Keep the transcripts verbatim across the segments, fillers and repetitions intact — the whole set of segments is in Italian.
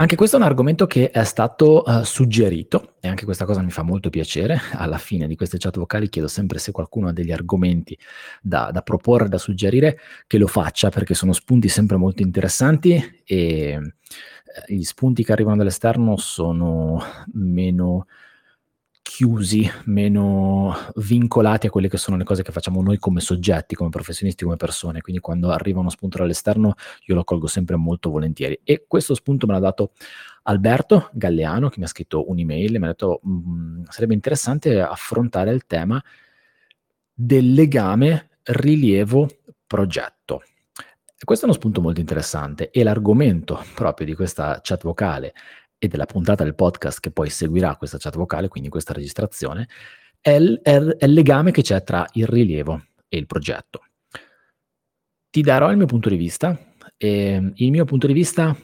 Anche questo è un argomento che è stato uh, suggerito, e anche questa cosa mi fa molto piacere. Alla fine di queste chat vocali chiedo sempre se qualcuno ha degli argomenti da, da proporre, da suggerire, che lo faccia, perché sono spunti sempre molto interessanti e eh, gli spunti che arrivano dall'esterno sono meno chiusi, meno vincolati a quelle che sono le cose che facciamo noi come soggetti, come professionisti, come persone. Quindi quando arriva uno spunto dall'esterno io lo colgo sempre molto volentieri, e questo spunto me l'ha dato Alberto Galleano, che mi ha scritto un'email e mi ha detto sarebbe interessante affrontare il tema del legame rilievo-progetto. Questo è uno spunto molto interessante, e l'argomento proprio di questa chat vocale e della puntata del podcast che poi seguirà questa chat vocale, quindi questa registrazione, è il, è, è il legame che c'è tra il rilievo e il progetto. Ti darò il mio punto di vista, e il mio punto di vista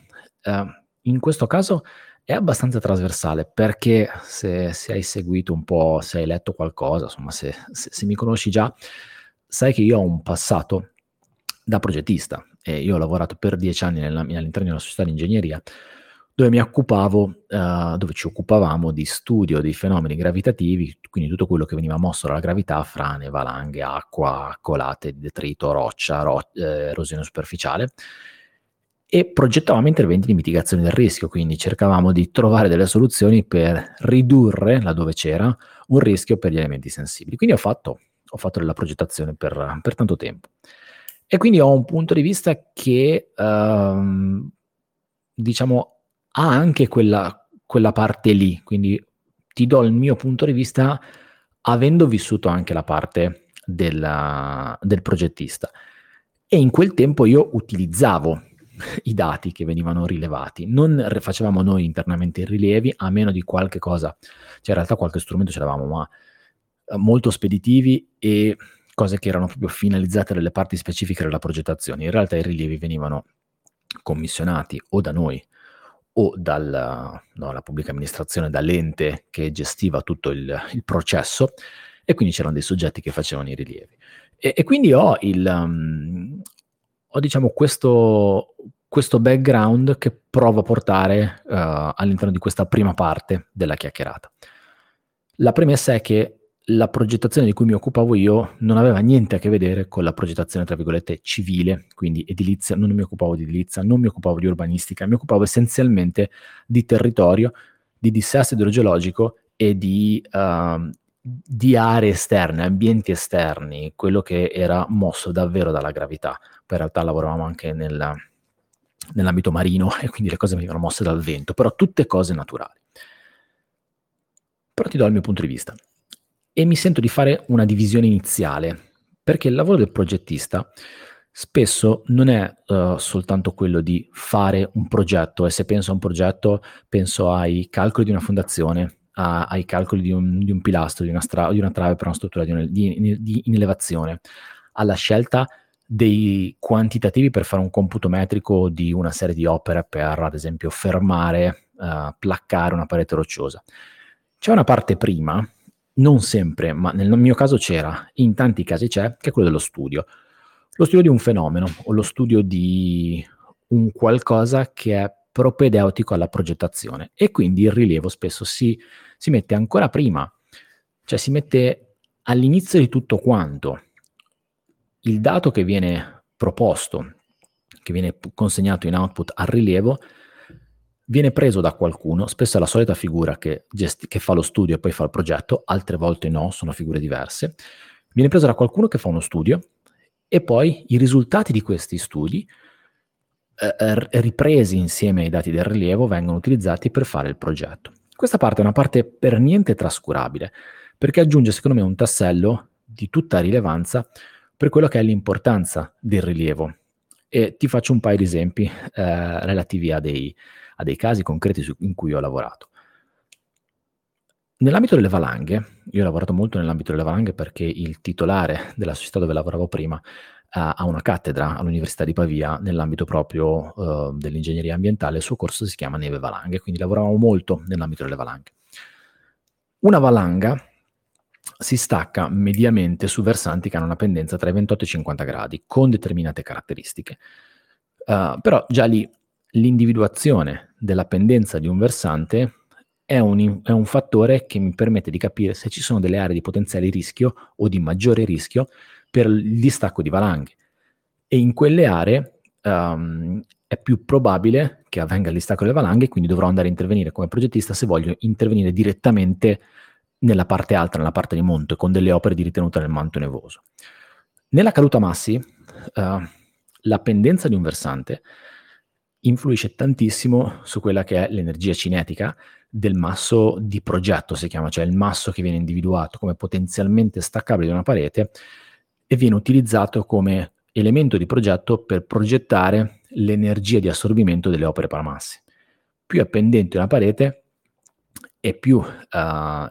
eh, in questo caso è abbastanza trasversale, perché se, se hai seguito un po', se hai letto qualcosa, insomma, se, se, se mi conosci già, sai che io ho un passato da progettista, e io ho lavorato per dieci anni nella, all'interno di una società di ingegneria, dove mi occupavo, uh, dove ci occupavamo di studio dei fenomeni gravitativi, quindi tutto quello che veniva mosso dalla gravità, frane, valanghe, acqua, colate, detrito, roccia, ro- eh, erosione superficiale, e progettavamo interventi di mitigazione del rischio, quindi cercavamo di trovare delle soluzioni per ridurre, laddove c'era, un rischio per gli elementi sensibili. Quindi ho fatto, ho fatto della progettazione per, per tanto tempo. E quindi ho un punto di vista che, um, diciamo, ha anche quella, quella parte lì, quindi ti do il mio punto di vista avendo vissuto anche la parte della, del progettista. E in quel tempo io utilizzavo i dati che venivano rilevati, non facevamo noi internamente i rilievi, a meno di qualche cosa, cioè in realtà qualche strumento ce l'avevamo, ma molto speditivi e cose che erano proprio finalizzate dalle parti specifiche della progettazione. In realtà i rilievi venivano commissionati o da noi, o dalla no, la pubblica amministrazione, dall'ente che gestiva tutto il, il processo, e quindi c'erano dei soggetti che facevano i rilievi. E, e quindi ho il um, ho diciamo questo, questo background che provo a portare uh, all'interno di questa prima parte della chiacchierata. La premessa è che la progettazione di cui mi occupavo io non aveva niente a che vedere con la progettazione, tra virgolette, civile, quindi edilizia. Non mi occupavo di edilizia, non mi occupavo di urbanistica, mi occupavo essenzialmente di territorio, di dissesto idrogeologico e di, uh, di aree esterne, ambienti esterni, quello che era mosso davvero dalla gravità. Poi in realtà lavoravamo anche nella, nell'ambito marino, e quindi le cose venivano mosse dal vento, però tutte cose naturali. Però ti do il mio punto di vista. E mi sento di fare una divisione iniziale, perché il lavoro del progettista spesso non è uh, soltanto quello di fare un progetto, e se penso a un progetto penso ai calcoli di una fondazione, a, ai calcoli di un, di un pilastro, di una, stra- di una trave per una struttura di, un, di, di in elevazione, alla scelta dei quantitativi per fare un computo metrico di una serie di opere per, ad esempio, fermare, uh, placcare una parete rocciosa. C'è una parte prima, non sempre, ma nel mio caso c'era, in tanti casi c'è, che è quello dello studio. Lo studio di un fenomeno, o lo studio di un qualcosa che è propedeutico alla progettazione, e quindi il rilievo spesso si, si mette ancora prima, cioè si mette all'inizio di tutto quanto. Il dato che viene proposto, che viene consegnato in output al rilievo, viene preso da qualcuno, spesso è la solita figura che, gesti- che fa lo studio e poi fa il progetto, altre volte no, sono figure diverse. Viene preso da qualcuno che fa uno studio, e poi i risultati di questi studi, eh, ripresi insieme ai dati del rilievo, vengono utilizzati per fare il progetto. Questa parte è una parte per niente trascurabile, perché aggiunge secondo me un tassello di tutta rilevanza per quello che è l'importanza del rilievo. E ti faccio un paio di esempi eh, relativi a dei a dei casi concreti su, in cui ho lavorato. Nell'ambito delle valanghe, io ho lavorato molto nell'ambito delle valanghe perché il titolare della società dove lavoravo prima eh, ha una cattedra all'Università di Pavia nell'ambito proprio eh, dell'ingegneria ambientale. Il suo corso si chiama Neve Valanghe, quindi lavoravamo molto nell'ambito delle valanghe. Una valanga si stacca mediamente su versanti che hanno una pendenza tra i ventotto e i cinquanta gradi, con determinate caratteristiche. Uh, però già lì l'individuazione della pendenza di un versante è un, è un fattore che mi permette di capire se ci sono delle aree di potenziale rischio o di maggiore rischio per il distacco di valanghe. E in quelle aree um, è più probabile che avvenga il distacco delle valanghe, quindi dovrò andare a intervenire come progettista se voglio intervenire direttamente nella parte alta, nella parte di monte, con delle opere di ritenuta nel manto nevoso. Nella caduta massi, uh, la pendenza di un versante influisce tantissimo su quella che è l'energia cinetica del masso di progetto, si chiama, cioè il masso che viene individuato come potenzialmente staccabile da una parete e viene utilizzato come elemento di progetto per progettare l'energia di assorbimento delle opere paramassi. Più è pendente una parete e più uh,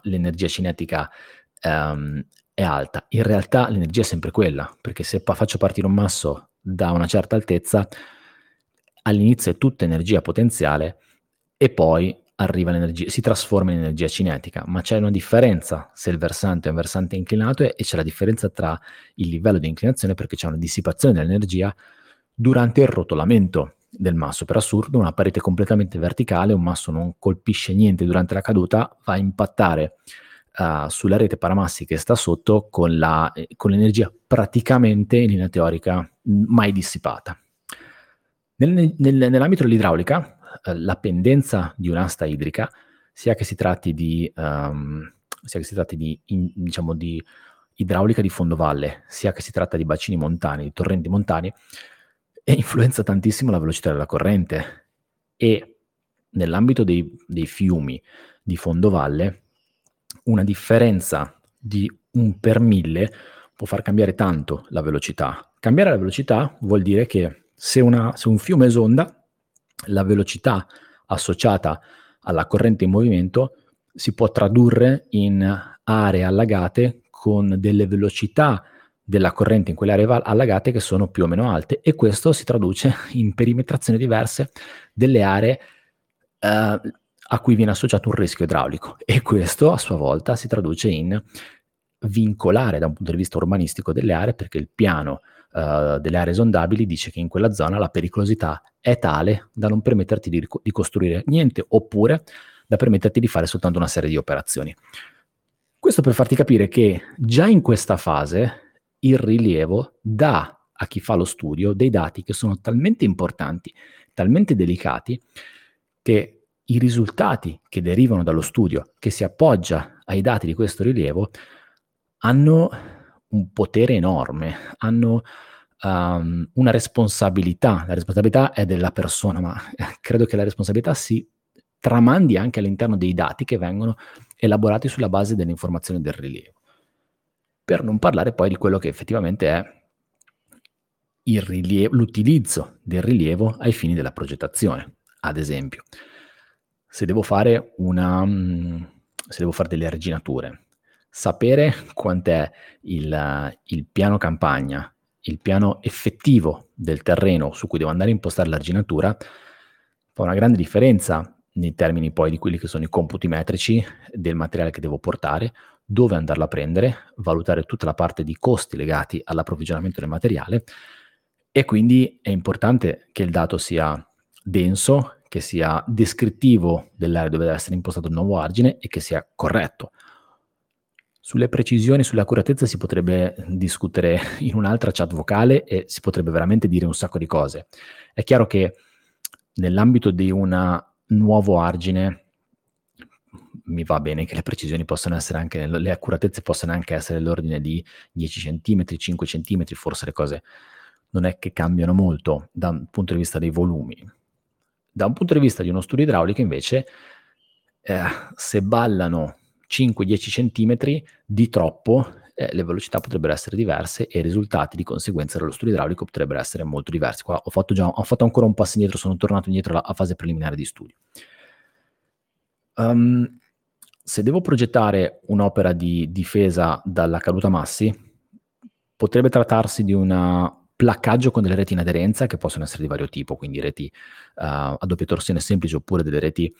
l'energia cinetica um, è alta. In realtà l'energia è sempre quella, perché se pa- faccio partire un masso da una certa altezza, all'inizio è tutta energia potenziale e poi arriva l'energia, si trasforma in energia cinetica, ma c'è una differenza se il versante è un versante inclinato e c'è la differenza tra il livello di inclinazione, perché c'è una dissipazione dell'energia durante il rotolamento del masso. Per assurdo, una parete completamente verticale, un masso non colpisce niente durante la caduta, va a impattare uh, sulla rete paramassi che sta sotto con, la, con l'energia praticamente in linea teorica mai dissipata. Nel, nel, nell'ambito dell'idraulica, eh, la pendenza di un'asta idrica, sia che si tratti di, um, sia che si tratti di, in, diciamo di idraulica di fondovalle, sia che si tratta di bacini montani, di torrenti montani, e influenza tantissimo la velocità della corrente. E nell'ambito dei, dei fiumi di fondovalle, una differenza di un per mille può far cambiare tanto la velocità. Cambiare la velocità vuol dire che Se, una, se un fiume esonda, la velocità associata alla corrente in movimento si può tradurre in aree allagate con delle velocità della corrente in quelle aree allagate che sono più o meno alte, e questo si traduce in perimetrazioni diverse delle aree eh, a cui viene associato un rischio idraulico, e questo a sua volta si traduce in vincolare da un punto di vista urbanistico delle aree, perché il piano Uh, delle aree esondabili dice che in quella zona la pericolosità è tale da non permetterti di, ric- di costruire niente, oppure da permetterti di fare soltanto una serie di operazioni. Questo per farti capire che già in questa fase il rilievo dà a chi fa lo studio dei dati che sono talmente importanti, talmente delicati, che i risultati che derivano dallo studio, che si appoggia ai dati di questo rilievo, hanno un potere enorme, hanno um, una responsabilità. La responsabilità è della persona, ma credo che la responsabilità si tramandi anche all'interno dei dati che vengono elaborati sulla base delle informazioni del rilievo. Per non parlare poi di quello che effettivamente è il rilievo, l'utilizzo del rilievo ai fini della progettazione. Ad esempio, se devo fare una se devo fare delle arginature, sapere quant'è il, il piano campagna, il piano effettivo del terreno su cui devo andare a impostare l'arginatura, fa una grande differenza nei termini poi di quelli che sono i computi metrici del materiale che devo portare, dove andarlo a prendere, valutare tutta la parte di costi legati all'approvvigionamento del materiale, e quindi è importante che il dato sia denso, che sia descrittivo dell'area dove deve essere impostato il nuovo argine e che sia corretto. Sulle precisioni, sull'accuratezza si potrebbe discutere in un'altra chat vocale e si potrebbe veramente dire un sacco di cose. È chiaro che nell'ambito di un nuovo argine mi va bene che le precisioni possano essere anche, le accuratezze possono anche essere dell'ordine di dieci centimetri, cinque centimetri, forse le cose non è che cambiano molto dal punto di vista dei volumi. Da un punto di vista di uno studio idraulico invece, eh, se ballano cinque dieci centimetri di troppo, eh, le velocità potrebbero essere diverse e i risultati di conseguenza dello studio idraulico potrebbero essere molto diversi. Qua ho fatto già ho fatto ancora un passo indietro, sono tornato indietro alla, alla fase preliminare di studio. Um, se devo progettare un'opera di difesa dalla caduta massi, potrebbe trattarsi di una placcaggio con delle reti in aderenza che possono essere di vario tipo, quindi reti uh, a doppia torsione semplice oppure delle reti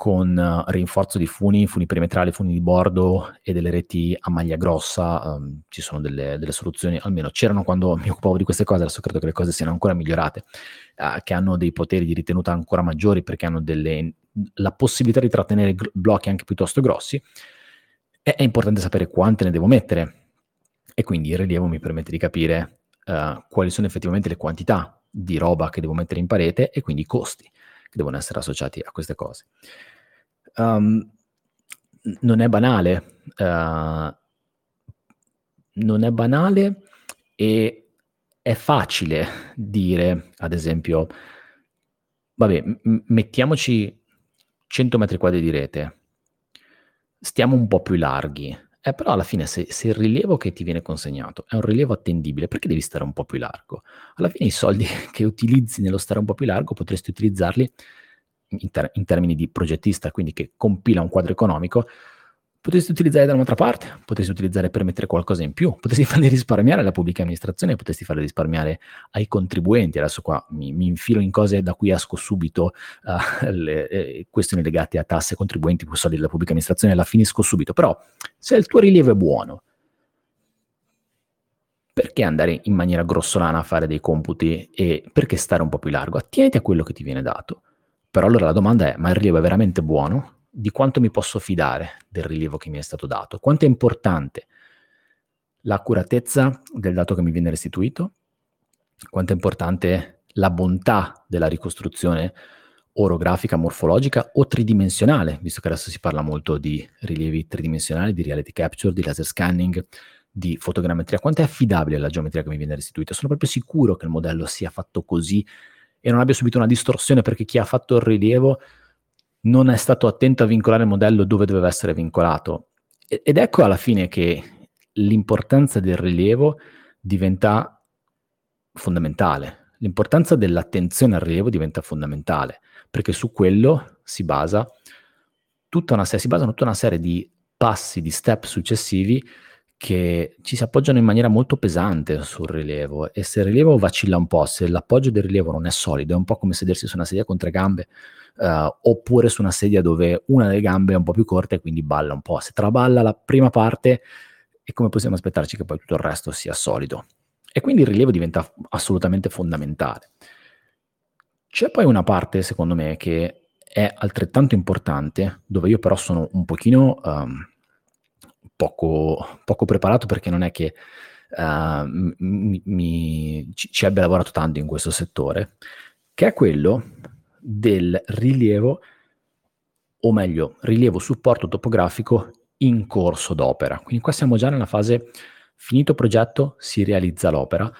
con rinforzo di funi, funi perimetrali, funi di bordo e delle reti a maglia grossa. Um, ci sono delle, delle soluzioni, almeno c'erano quando mi occupavo di queste cose, adesso credo che le cose siano ancora migliorate, uh, che hanno dei poteri di ritenuta ancora maggiori, perché hanno delle, la possibilità di trattenere gl- blocchi anche piuttosto grossi, e è importante sapere quante ne devo mettere, e quindi il rilievo mi permette di capire uh, quali sono effettivamente le quantità di roba che devo mettere in parete e quindi i costi che devono essere associati a queste cose. Um, non è banale, uh, non è banale e è facile dire, ad esempio, vabbè, m- mettiamoci cento metri quadri di rete, stiamo un po' più larghi, eh, però alla fine se, se il rilievo che ti viene consegnato è un rilievo attendibile, perché devi stare un po' più largo? Alla fine i soldi che utilizzi nello stare un po' più largo potresti utilizzarli In, ter- in termini di progettista, quindi che compila un quadro economico, potresti utilizzare da un'altra parte, potresti utilizzare per mettere qualcosa in più, potresti farli risparmiare alla pubblica amministrazione, potresti farli risparmiare ai contribuenti. Adesso qua mi, mi infilo in cose da cui asco subito, uh, le eh, questioni legate a tasse, contribuenti, soldi della pubblica amministrazione, la finisco subito. Però se il tuo rilievo è buono, perché andare in maniera grossolana a fare dei computi e perché stare un po' più largo? Attieniti a quello che ti viene dato. Però allora la domanda è, ma il rilievo è veramente buono? Di quanto mi posso fidare del rilievo che mi è stato dato? Quanto è importante l'accuratezza del dato che mi viene restituito? Quanto è importante la bontà della ricostruzione orografica, morfologica o tridimensionale? Visto che adesso si parla molto di rilievi tridimensionali, di reality capture, di laser scanning, di fotogrammetria. Quanto è affidabile la geometria che mi viene restituita? Sono proprio sicuro che il modello sia fatto così e non abbia subito una distorsione perché chi ha fatto il rilievo non è stato attento a vincolare il modello dove doveva essere vincolato. Ed ecco alla fine che l'importanza del rilievo diventa fondamentale, l'importanza dell'attenzione al rilievo diventa fondamentale, perché su quello si basa tutta una serie, si basano tutta una serie di passi, di step successivi che ci si appoggiano in maniera molto pesante sul rilievo. E se il rilievo vacilla un po', se l'appoggio del rilievo non è solido, è un po' come sedersi su una sedia con tre gambe eh, oppure su una sedia dove una delle gambe è un po' più corta e quindi balla un po'. Se traballa la prima parte, e come possiamo aspettarci che poi tutto il resto sia solido? E quindi il rilievo diventa assolutamente fondamentale. C'è poi una parte, secondo me, che è altrettanto importante, dove io però sono un pochino... Um, Poco, poco preparato, perché non è che uh, mi, mi, ci, ci abbia lavorato tanto in questo settore, che è quello del rilievo, o meglio, rilievo supporto topografico in corso d'opera. Quindi qua siamo già nella fase finito progetto, si realizza l'opera.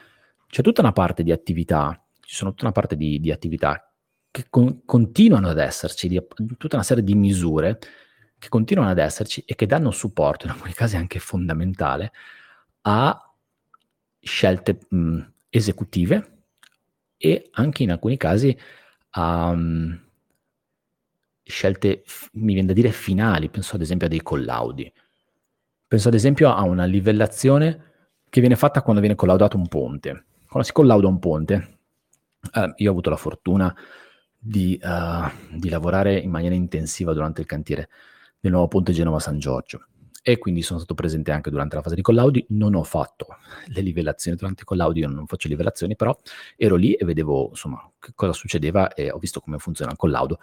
C'è tutta una parte di attività, ci sono tutta una parte di, di attività che con, continuano ad esserci, di, tutta una serie di misure che continuano ad esserci e che danno supporto, in alcuni casi anche fondamentale, a scelte mh, esecutive e anche in alcuni casi a um, scelte, f- mi viene da dire, finali. Penso ad esempio a dei collaudi. Penso ad esempio a una livellazione che viene fatta quando viene collaudato un ponte. Quando si collauda un ponte, eh, io ho avuto la fortuna di, uh, di lavorare in maniera intensiva durante il cantiere del nuovo ponte Genova-San Giorgio, e quindi sono stato presente anche durante la fase di collaudi. Non ho fatto le livellazioni durante i collaudi, io non faccio livellazioni, però ero lì e vedevo insomma che cosa succedeva e ho visto come funziona il collaudo.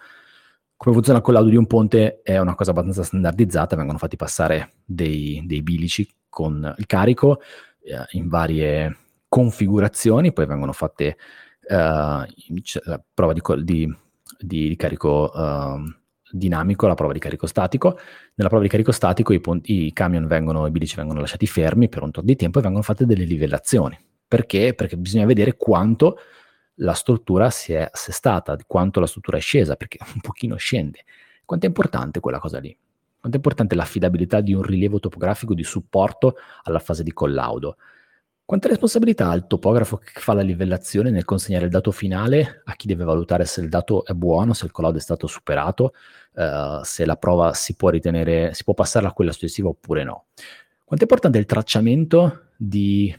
Come funziona il collaudo di un ponte è una cosa abbastanza standardizzata, vengono fatti passare dei, dei bilici con il carico eh, in varie configurazioni, poi vengono fatte eh, la prova di, di, di carico eh, dinamico, la prova di carico statico. Nella prova di carico statico i, pon- i camion vengono, i bilici vengono lasciati fermi per un tot di tempo e vengono fatte delle livellazioni. Perché? Perché bisogna vedere quanto la struttura si è assestata, quanto la struttura è scesa, perché un pochino scende. Quanto è importante quella cosa lì? Quanto è importante l'affidabilità di un rilievo topografico di supporto alla fase di collaudo? Quanta responsabilità ha il topografo che fa la livellazione nel consegnare il dato finale a chi deve valutare se il dato è buono, se il collaudo è stato superato, eh, se la prova si può ritenere, si può passare a quella successiva oppure no? Quanto è importante il tracciamento di,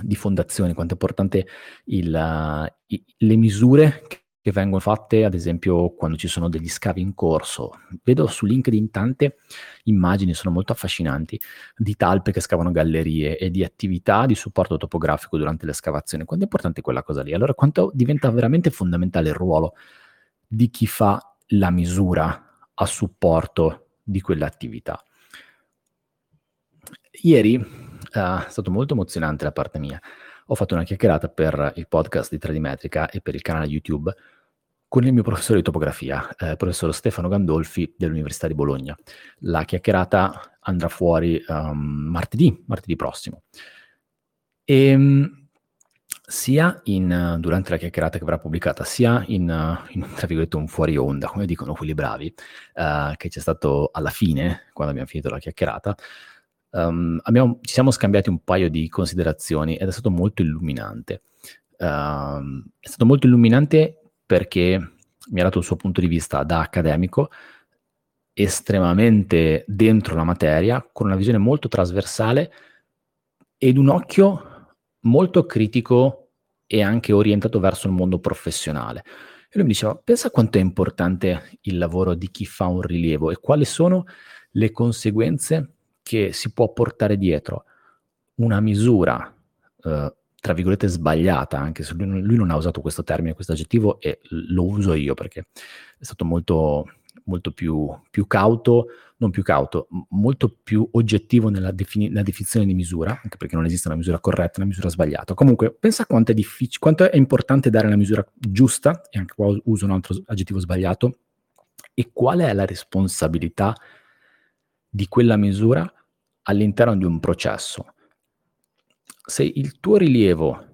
di fondazioni? Quanto è importante il, uh, i, le misure che che vengono fatte, ad esempio quando ci sono degli scavi in corso. Vedo su LinkedIn tante immagini, sono molto affascinanti, di talpe che scavano gallerie e di attività di supporto topografico durante l'escavazione. Quanto è importante quella cosa lì? Allora, quanto diventa veramente fondamentale il ruolo di chi fa la misura a supporto di quell'attività? Ieri uh, è stato molto emozionante da parte mia. Ho fatto una chiacchierata per il podcast di tre D Metrica e per il canale YouTube con il mio professore di topografia, eh, il professor Stefano Gandolfi dell'Università di Bologna. La chiacchierata andrà fuori um, martedì, martedì prossimo. E, um, sia in, uh, durante la chiacchierata che verrà pubblicata, sia in, uh, in tra virgolette, un fuori onda, come dicono quelli bravi, uh, che c'è stato alla fine, quando abbiamo finito la chiacchierata, Um, abbiamo, ci siamo scambiati un paio di considerazioni ed è stato molto illuminante. Um, è stato molto illuminante perché mi ha dato il suo punto di vista da accademico, estremamente dentro la materia, con una visione molto trasversale ed un occhio molto critico e anche orientato verso il mondo professionale. E lui mi diceva: pensa quanto è importante il lavoro di chi fa un rilievo e quali sono le conseguenze che si può portare dietro una misura, eh, tra virgolette, sbagliata, anche se lui non, lui non ha usato questo termine, questo aggettivo, e lo uso io perché è stato molto, molto più, più cauto, non più cauto, molto più oggettivo nella, defini- nella definizione di misura, anche perché non esiste una misura corretta e una misura sbagliata. Comunque, pensa quanto è difficile, quanto è importante dare la misura giusta, e anche qua uso un altro aggettivo sbagliato, e qual è la responsabilità di quella misura all'interno di un processo. Se il tuo rilievo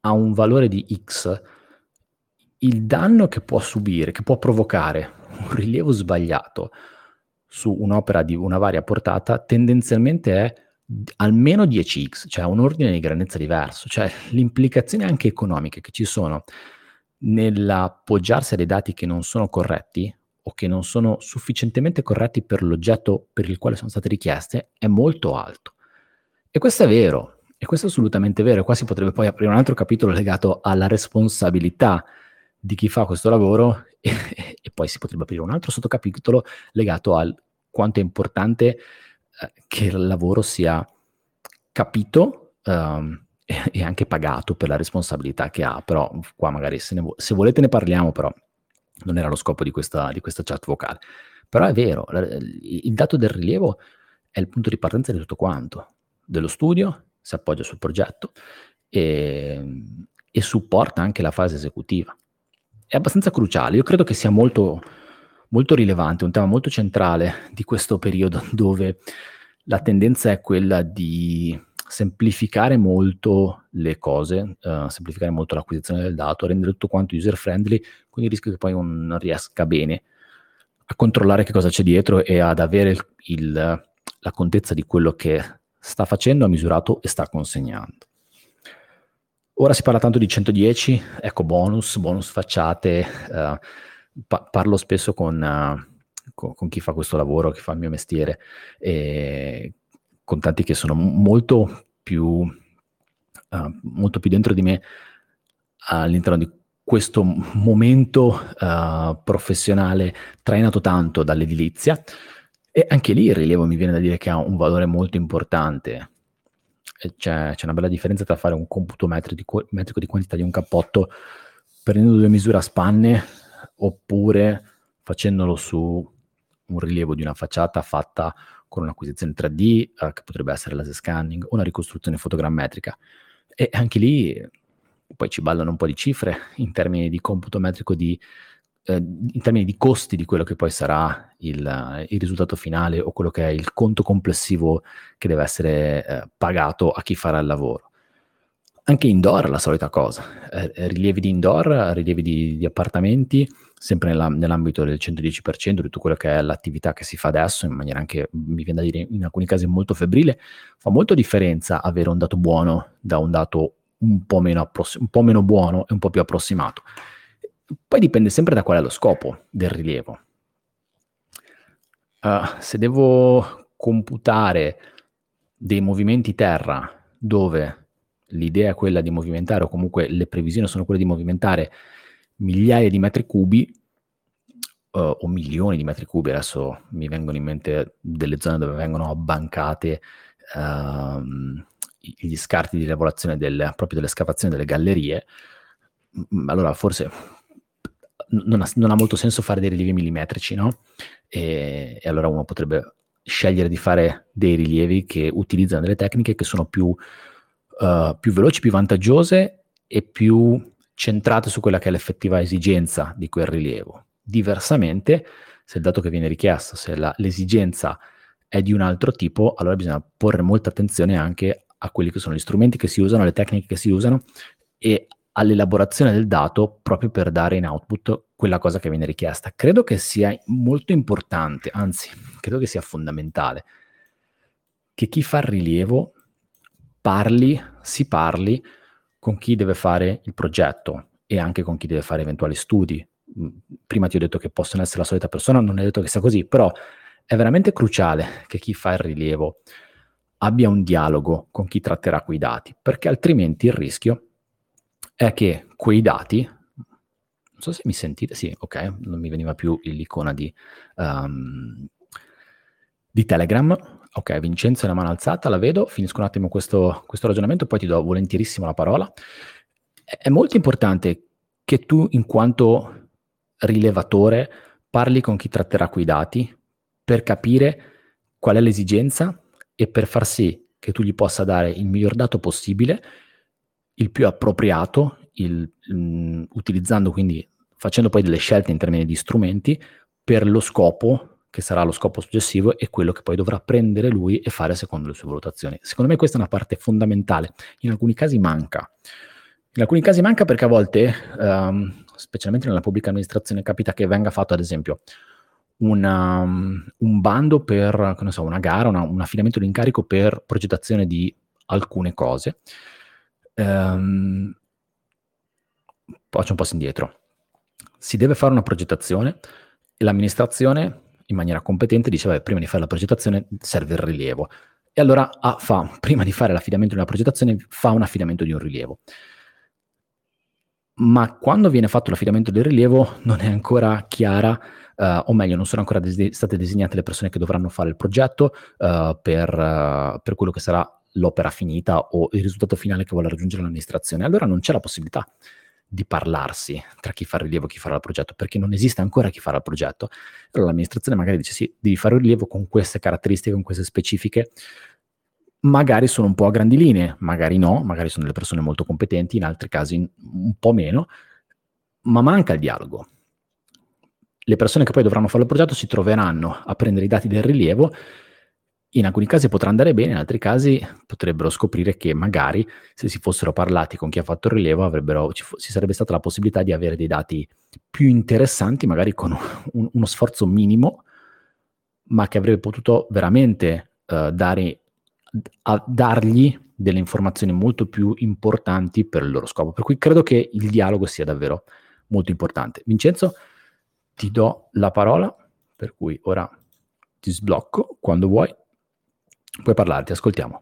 ha un valore di X, il danno che può subire, che può provocare un rilievo sbagliato su un'opera di una varia portata, tendenzialmente è almeno dieci X, cioè un ordine di grandezza diverso. Cioè le implicazioni anche economiche che ci sono nell'appoggiarsi a dei dati che non sono corretti, o che non sono sufficientemente corretti per l'oggetto per il quale sono state richieste, è molto alto. E questo è vero, e questo è assolutamente vero. Qua si potrebbe poi aprire un altro capitolo legato alla responsabilità di chi fa questo lavoro, e, e poi si potrebbe aprire un altro sottocapitolo legato al quanto è importante eh, che il lavoro sia capito um, e, e anche pagato per la responsabilità che ha. Però qua magari se, ne vo- se volete ne parliamo, però non era lo scopo di questa, di questa chat vocale. Però è vero, il dato del rilievo è il punto di partenza di tutto quanto, dello studio, si appoggia sul progetto e, e supporta anche la fase esecutiva. È abbastanza cruciale, io credo che sia molto, molto rilevante, un tema molto centrale di questo periodo dove la tendenza è quella di semplificare molto le cose, uh, semplificare molto l'acquisizione del dato, rendere tutto quanto user friendly, quindi il rischio che poi uno non riesca bene a controllare che cosa c'è dietro e ad avere il, il, la contezza di quello che sta facendo, ha misurato e sta consegnando. Ora si parla tanto di centodieci, ecco bonus, bonus facciate, uh, pa- parlo spesso con, uh, con, con chi fa questo lavoro, chi fa il mio mestiere, e con tanti che sono molto più, uh, molto più dentro di me all'interno di questo momento uh, professionale trainato tanto dall'edilizia, e anche lì il rilievo mi viene da dire che ha un valore molto importante. C'è, c'è una bella differenza tra fare un computo metrico di quantità di un cappotto prendendo due misure a spanne oppure facendolo su un rilievo di una facciata fatta con un'acquisizione tre D, eh, che potrebbe essere laser scanning, o una ricostruzione fotogrammetrica. E anche lì poi ci ballano un po' di cifre in termini di computo metrico, di, eh, in termini di costi di quello che poi sarà il, il risultato finale o quello che è il conto complessivo che deve essere eh, pagato a chi farà il lavoro. Anche indoor è la solita cosa, eh, rilievi di indoor, rilievi di, di appartamenti, sempre nella, nell'ambito del centodieci per cento di tutto quello che è l'attività che si fa adesso, in maniera anche, mi viene da dire, in alcuni casi molto febbrile. Fa molto differenza avere un dato buono da un dato un po' meno, appross- un po' meno buono e un po' più approssimato. Poi dipende sempre da qual è lo scopo del rilievo. Uh, se devo computare dei movimenti terra dove l'idea è quella di movimentare, o comunque le previsioni sono quelle di movimentare migliaia di metri cubi uh, o milioni di metri cubi, adesso mi vengono in mente delle zone dove vengono abbancate uh, gli scarti di lavorazione del, proprio delle escavazioni delle gallerie. Allora forse non ha, non ha molto senso fare dei rilievi millimetrici, no? E, e allora uno potrebbe scegliere di fare dei rilievi che utilizzano delle tecniche che sono più, uh, più veloci, più vantaggiose e più centrate su quella che è l'effettiva esigenza di quel rilievo. Diversamente, se il dato che viene richiesto, se la, l'esigenza è di un altro tipo, allora bisogna porre molta attenzione anche a quelli che sono gli strumenti che si usano, le tecniche che si usano e all'elaborazione del dato, proprio per dare in output quella cosa che viene richiesta. Credo che sia molto importante, anzi, credo che sia fondamentale, che chi fa il rilievo parli, si parli con chi deve fare il progetto e anche con chi deve fare eventuali studi. Prima ti ho detto che possono essere la solita persona, non è detto che sia così, però è veramente cruciale che chi fa il rilievo abbia un dialogo con chi tratterà quei dati, perché altrimenti il rischio è che quei dati, non so se mi sentite, sì, ok, non mi veniva più l'icona di, um, di Telegram. Ok, Vincenzo è la mano alzata, la vedo, finisco un attimo questo, questo ragionamento, poi ti do volentierissimo la parola. È molto importante che tu, in quanto rilevatore, parli con chi tratterà quei dati per capire qual è l'esigenza e per far sì che tu gli possa dare il miglior dato possibile, il più appropriato, il, mh, utilizzando quindi, facendo poi delle scelte in termini di strumenti per lo scopo che sarà lo scopo successivo e quello che poi dovrà prendere lui e fare secondo le sue valutazioni. Secondo me questa è una parte fondamentale, in alcuni casi manca. In alcuni casi manca perché a volte, um, specialmente nella pubblica amministrazione, capita che venga fatto ad esempio una, um, un bando per, che ne so, una gara, una, un affidamento di incarico per progettazione di alcune cose. Um, faccio un passo indietro. Si deve fare una progettazione e l'amministrazione in maniera competente dice, beh, prima di fare la progettazione serve il rilievo. E allora ah, fa, prima di fare l'affidamento di una progettazione, fa un affidamento di un rilievo. Ma quando viene fatto l'affidamento del rilievo non è ancora chiara, eh, o meglio, non sono ancora des- state designate le persone che dovranno fare il progetto eh, per, eh, per quello che sarà l'opera finita o il risultato finale che vuole raggiungere l'amministrazione. Allora non c'è la possibilità di parlarsi tra chi fa il rilievo e chi farà il progetto, perché non esiste ancora chi farà il progetto. Allora l'amministrazione magari dice sì, devi fare un rilievo con queste caratteristiche, con queste specifiche, magari sono un po' a grandi linee, magari no, magari sono delle persone molto competenti, in altri casi un po' meno, ma manca il dialogo. Le persone che poi dovranno fare il progetto si troveranno a prendere i dati del rilievo, in alcuni casi potrà andare bene, in altri casi potrebbero scoprire che magari se si fossero parlati con chi ha fatto il rilievo avrebbero, ci, ci sarebbe stata la possibilità di avere dei dati più interessanti, magari con un, uno sforzo minimo, ma che avrebbe potuto veramente uh, dare, a, dargli delle informazioni molto più importanti per il loro scopo. Per cui credo che il dialogo sia davvero molto importante. Vincenzo, ti do la parola, per cui ora ti sblocco quando vuoi. Puoi parlare, ti ascoltiamo.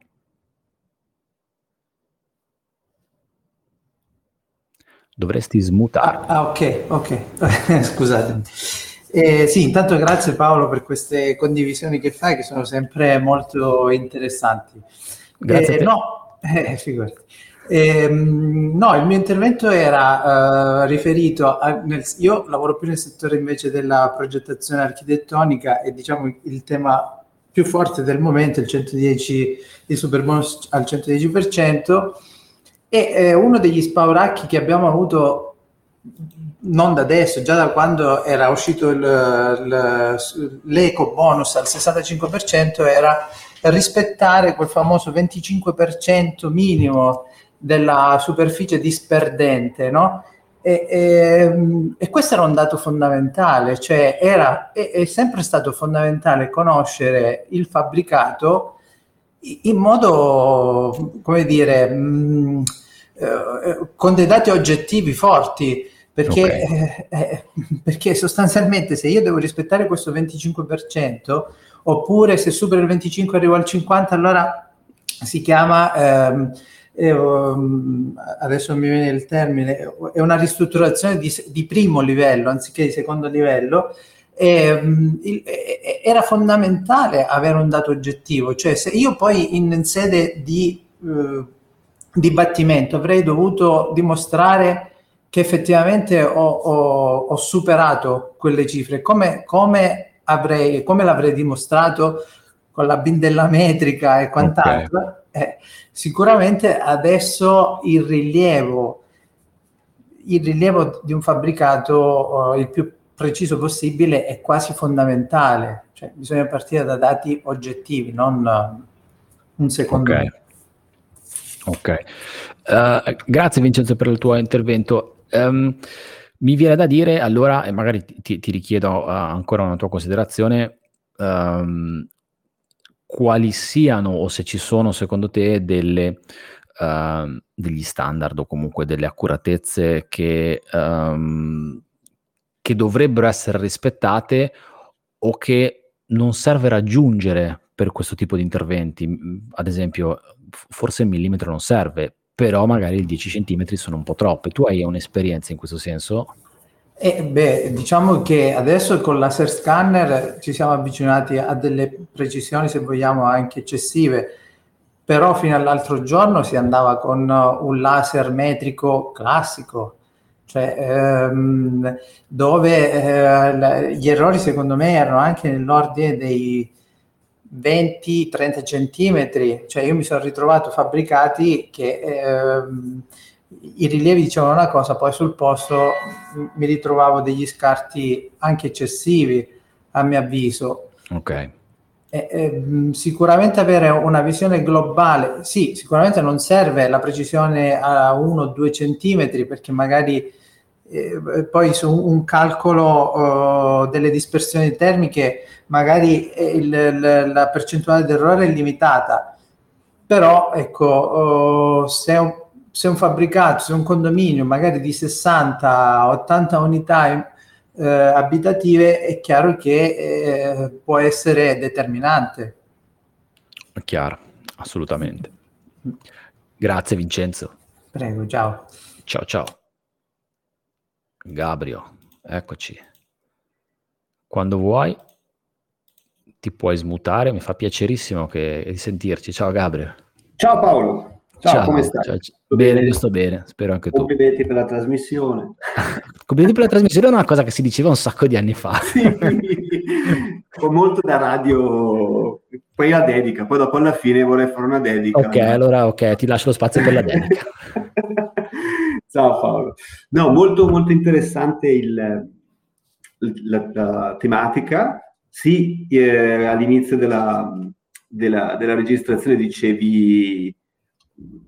Dovresti smutare. Ah, ah ok, ok, scusate. Eh, sì, intanto grazie Paolo per queste condivisioni che fai, che sono sempre molto interessanti. Grazie eh, a te. No, eh, figurati. Eh, no, il mio intervento era eh, riferito a, nel, io lavoro più nel settore invece della progettazione architettonica e diciamo il tema più forte del momento, il centodieci, il superbonus al centodieci per cento, e eh, uno degli spauracchi che abbiamo avuto non da adesso, già da quando era uscito il, il, l'eco bonus al sessantacinque per cento, era rispettare quel famoso venticinque per cento minimo della superficie disperdente, no? E, e, e questo era un dato fondamentale, cioè era, è, è sempre stato fondamentale conoscere il fabbricato in modo, come dire, mh, eh, con dei dati oggettivi forti, perché, okay. eh, perché sostanzialmente se io devo rispettare questo venticinque per cento, oppure se supero il venticinque arrivo al cinquanta, allora si chiama... Ehm, eh, adesso mi viene il termine, è una ristrutturazione di, di primo livello anziché di secondo livello. Eh, il, era fondamentale avere un dato oggettivo, cioè se io poi in sede di eh, dibattimento avrei dovuto dimostrare che effettivamente ho, ho, ho superato quelle cifre, come, come, avrei, come l'avrei dimostrato con la B I M della metrica e quant'altro, okay. eh, sicuramente adesso il rilievo, il rilievo di un fabbricato eh, il più preciso possibile è quasi fondamentale, cioè bisogna partire da dati oggettivi, non un secondo. Ok, okay. Uh, grazie Vincenzo per il tuo intervento. Um, mi viene da dire allora, e magari ti, ti richiedo uh, ancora una tua considerazione, um, quali siano o se ci sono secondo te delle uh, degli standard o comunque delle accuratezze che um, che dovrebbero essere rispettate o che non serve raggiungere per questo tipo di interventi. Ad esempio, forse il millimetro non serve, però magari i dieci centimetri sono un po' troppi. Tu hai un'esperienza in questo senso? Eh beh, diciamo che adesso con laser scanner ci siamo avvicinati a delle precisioni, se vogliamo, anche eccessive, però fino all'altro giorno si andava con un laser metrico classico, cioè ehm, dove eh, la, gli errori secondo me erano anche nell'ordine dei venti trenta centimetri, cioè io mi sono ritrovato fabbricati che ehm, i rilievi dicevano una cosa, poi sul posto mi ritrovavo degli scarti anche eccessivi a mio avviso. Ok. Eh, ehm, sicuramente avere una visione globale, sì, sicuramente non serve la precisione a uno o due centimetri, perché magari eh, poi su un calcolo eh, delle dispersioni termiche magari il, l, la percentuale d'errore è limitata, però ecco eh, se, un, se un fabbricato, se un condominio magari di sessanta ottanta unità in, Eh, abitative, è chiaro che eh, può essere determinante. Chiaro, assolutamente. Grazie Vincenzo. Prego, ciao. Ciao, ciao. Gabrio, eccoci. Quando vuoi ti puoi smutare, mi fa piacerissimo che sentirci. Ciao Gabrio. Ciao Paolo. Ciao, ciao, come stai? Ciao, ciao. Bene, io sto bene, spero anche tu. Complimenti per la trasmissione. Complimenti per la trasmissione è una cosa che si diceva un sacco di anni fa. Sì, ho molto da radio, poi la dedica, poi dopo alla fine vorrei fare una dedica. Ok, no? Allora ok, ti lascio lo spazio per la dedica. Ciao Paolo. No, molto molto interessante il, la, la tematica. Sì, eh, all'inizio della, della, della registrazione dicevi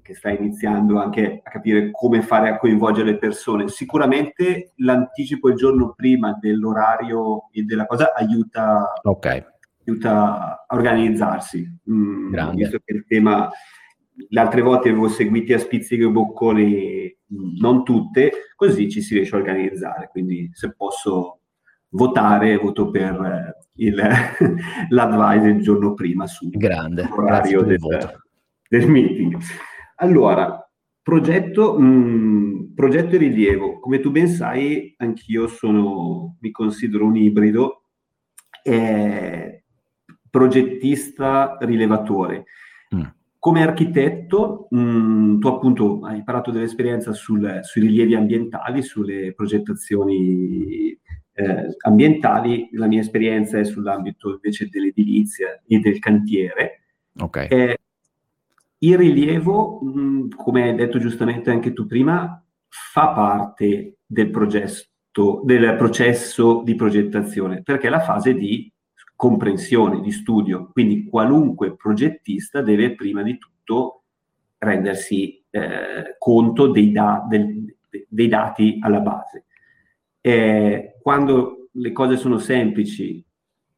che sta iniziando anche a capire come fare a coinvolgere le persone. Sicuramente l'anticipo il giorno prima dell'orario e della cosa aiuta, okay. aiuta a organizzarsi. Mm, visto che il tema, le altre volte avevo seguiti a spizzichi e bocconi, mm. non tutte, così ci si riesce a organizzare. Quindi se posso votare, voto per il, l'advice il giorno prima sull'orario del voto. Del meeting. Allora, progetto, mh, progetto e rilievo. Come tu ben sai, anch'io sono, mi considero un ibrido, eh, progettista rilevatore. Mm. Come architetto, mh, tu appunto hai parlato dell'esperienza sul, sui rilievi ambientali, sulle progettazioni eh, ambientali. La mia esperienza è sull'ambito invece dell'edilizia e del cantiere. Ok. Eh, Il rilievo, mh, come hai detto giustamente anche tu prima, fa parte del progetto, del processo di progettazione, perché è la fase di comprensione, di studio. Quindi qualunque progettista deve prima di tutto rendersi eh, conto dei, da, del, dei dati alla base. Eh, quando le cose sono semplici,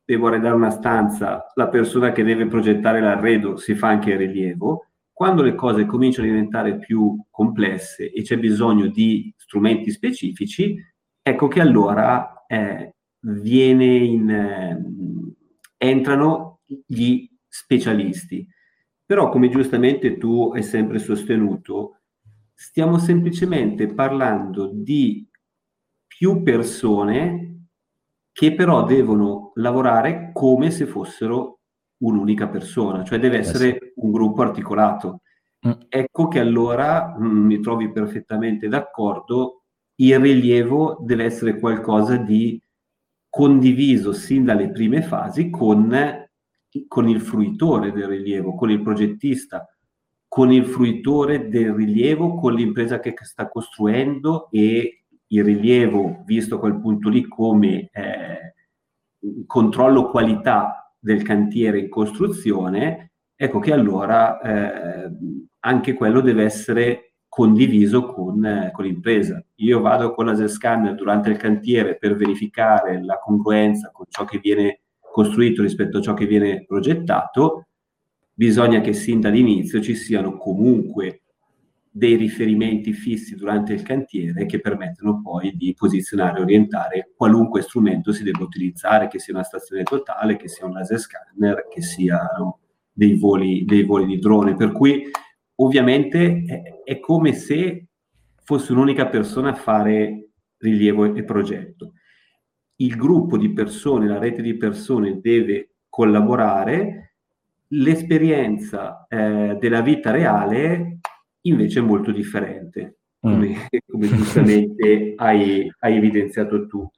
devo arredare una stanza, la persona che deve progettare l'arredo si fa anche il rilievo. Quando le cose cominciano a diventare più complesse e c'è bisogno di strumenti specifici, ecco che allora eh, viene in, eh, entrano gli specialisti. Però, come giustamente tu hai sempre sostenuto, stiamo semplicemente parlando di più persone che però devono lavorare come se fossero un'unica persona, cioè deve essere un gruppo articolato. Ecco che allora mh, mi trovi perfettamente d'accordo, il rilievo deve essere qualcosa di condiviso sin dalle prime fasi con, con il fruitore del rilievo, con il progettista, con il fruitore del rilievo, con l'impresa che sta costruendo, e il rilievo visto a quel punto lì come eh, controllo qualità del cantiere in costruzione. Ecco che allora eh, anche quello deve essere condiviso con, eh, con l'impresa. Io vado con la Z-Scanner durante il cantiere per verificare la congruenza con ciò che viene costruito rispetto a ciò che viene progettato. Bisogna che sin dall'inizio ci siano comunque dei riferimenti fissi durante il cantiere che permettono poi di posizionare e orientare qualunque strumento si debba utilizzare, che sia una stazione totale, che sia un laser scanner, che sia dei voli, dei voli di drone. Per cui ovviamente è, è come se fosse un'unica persona a fare rilievo e, e progetto. Il gruppo di persone, la rete di persone deve collaborare, l'esperienza eh, della vita reale invece è molto differente, come, mm. come giustamente hai, hai evidenziato tu.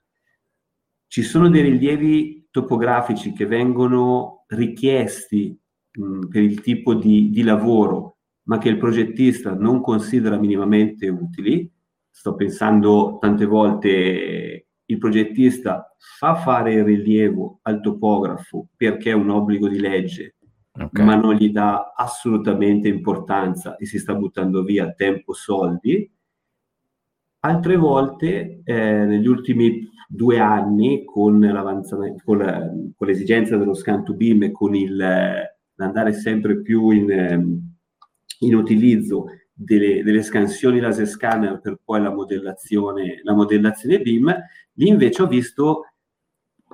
Ci sono dei rilievi topografici che vengono richiesti mh, per il tipo di, di lavoro, ma che il progettista non considera minimamente utili. Sto pensando tante volte, il progettista fa fare il rilievo al topografo perché è un obbligo di legge, okay, ma non gli dà assolutamente importanza e si sta buttando via tempo, soldi. Altre volte, eh, negli ultimi due anni, con, con, la, con l'esigenza dello scan to beam e con il, l'andare sempre più in, in utilizzo delle, delle scansioni laser scanner per poi la modellazione, la modellazione BIM, lì invece ho visto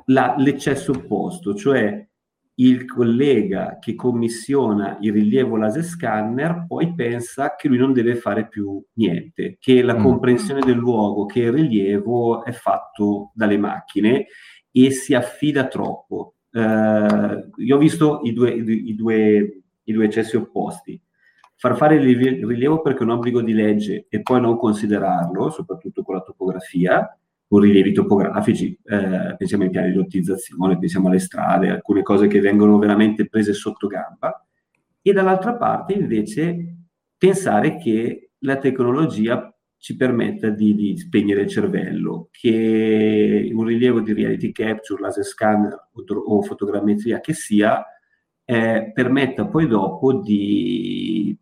la, l'eccesso opposto, cioè il collega che commissiona il rilievo laser scanner poi pensa che lui non deve fare più niente, che la comprensione del luogo, che il rilievo è fatto dalle macchine e si affida troppo. Eh, io ho visto i due, i, due, i due eccessi opposti. Far fare il rilievo perché è un obbligo di legge e poi non considerarlo, soprattutto con la topografia, con rilievi topografici, eh, pensiamo ai piani di lottizzazione, pensiamo alle strade, alcune cose che vengono veramente prese sotto gamba, e dall'altra parte invece pensare che la tecnologia ci permetta di, di spegnere il cervello, che un rilievo di reality capture, laser scanner o, o fotogrammetria che sia, eh, permetta poi dopo di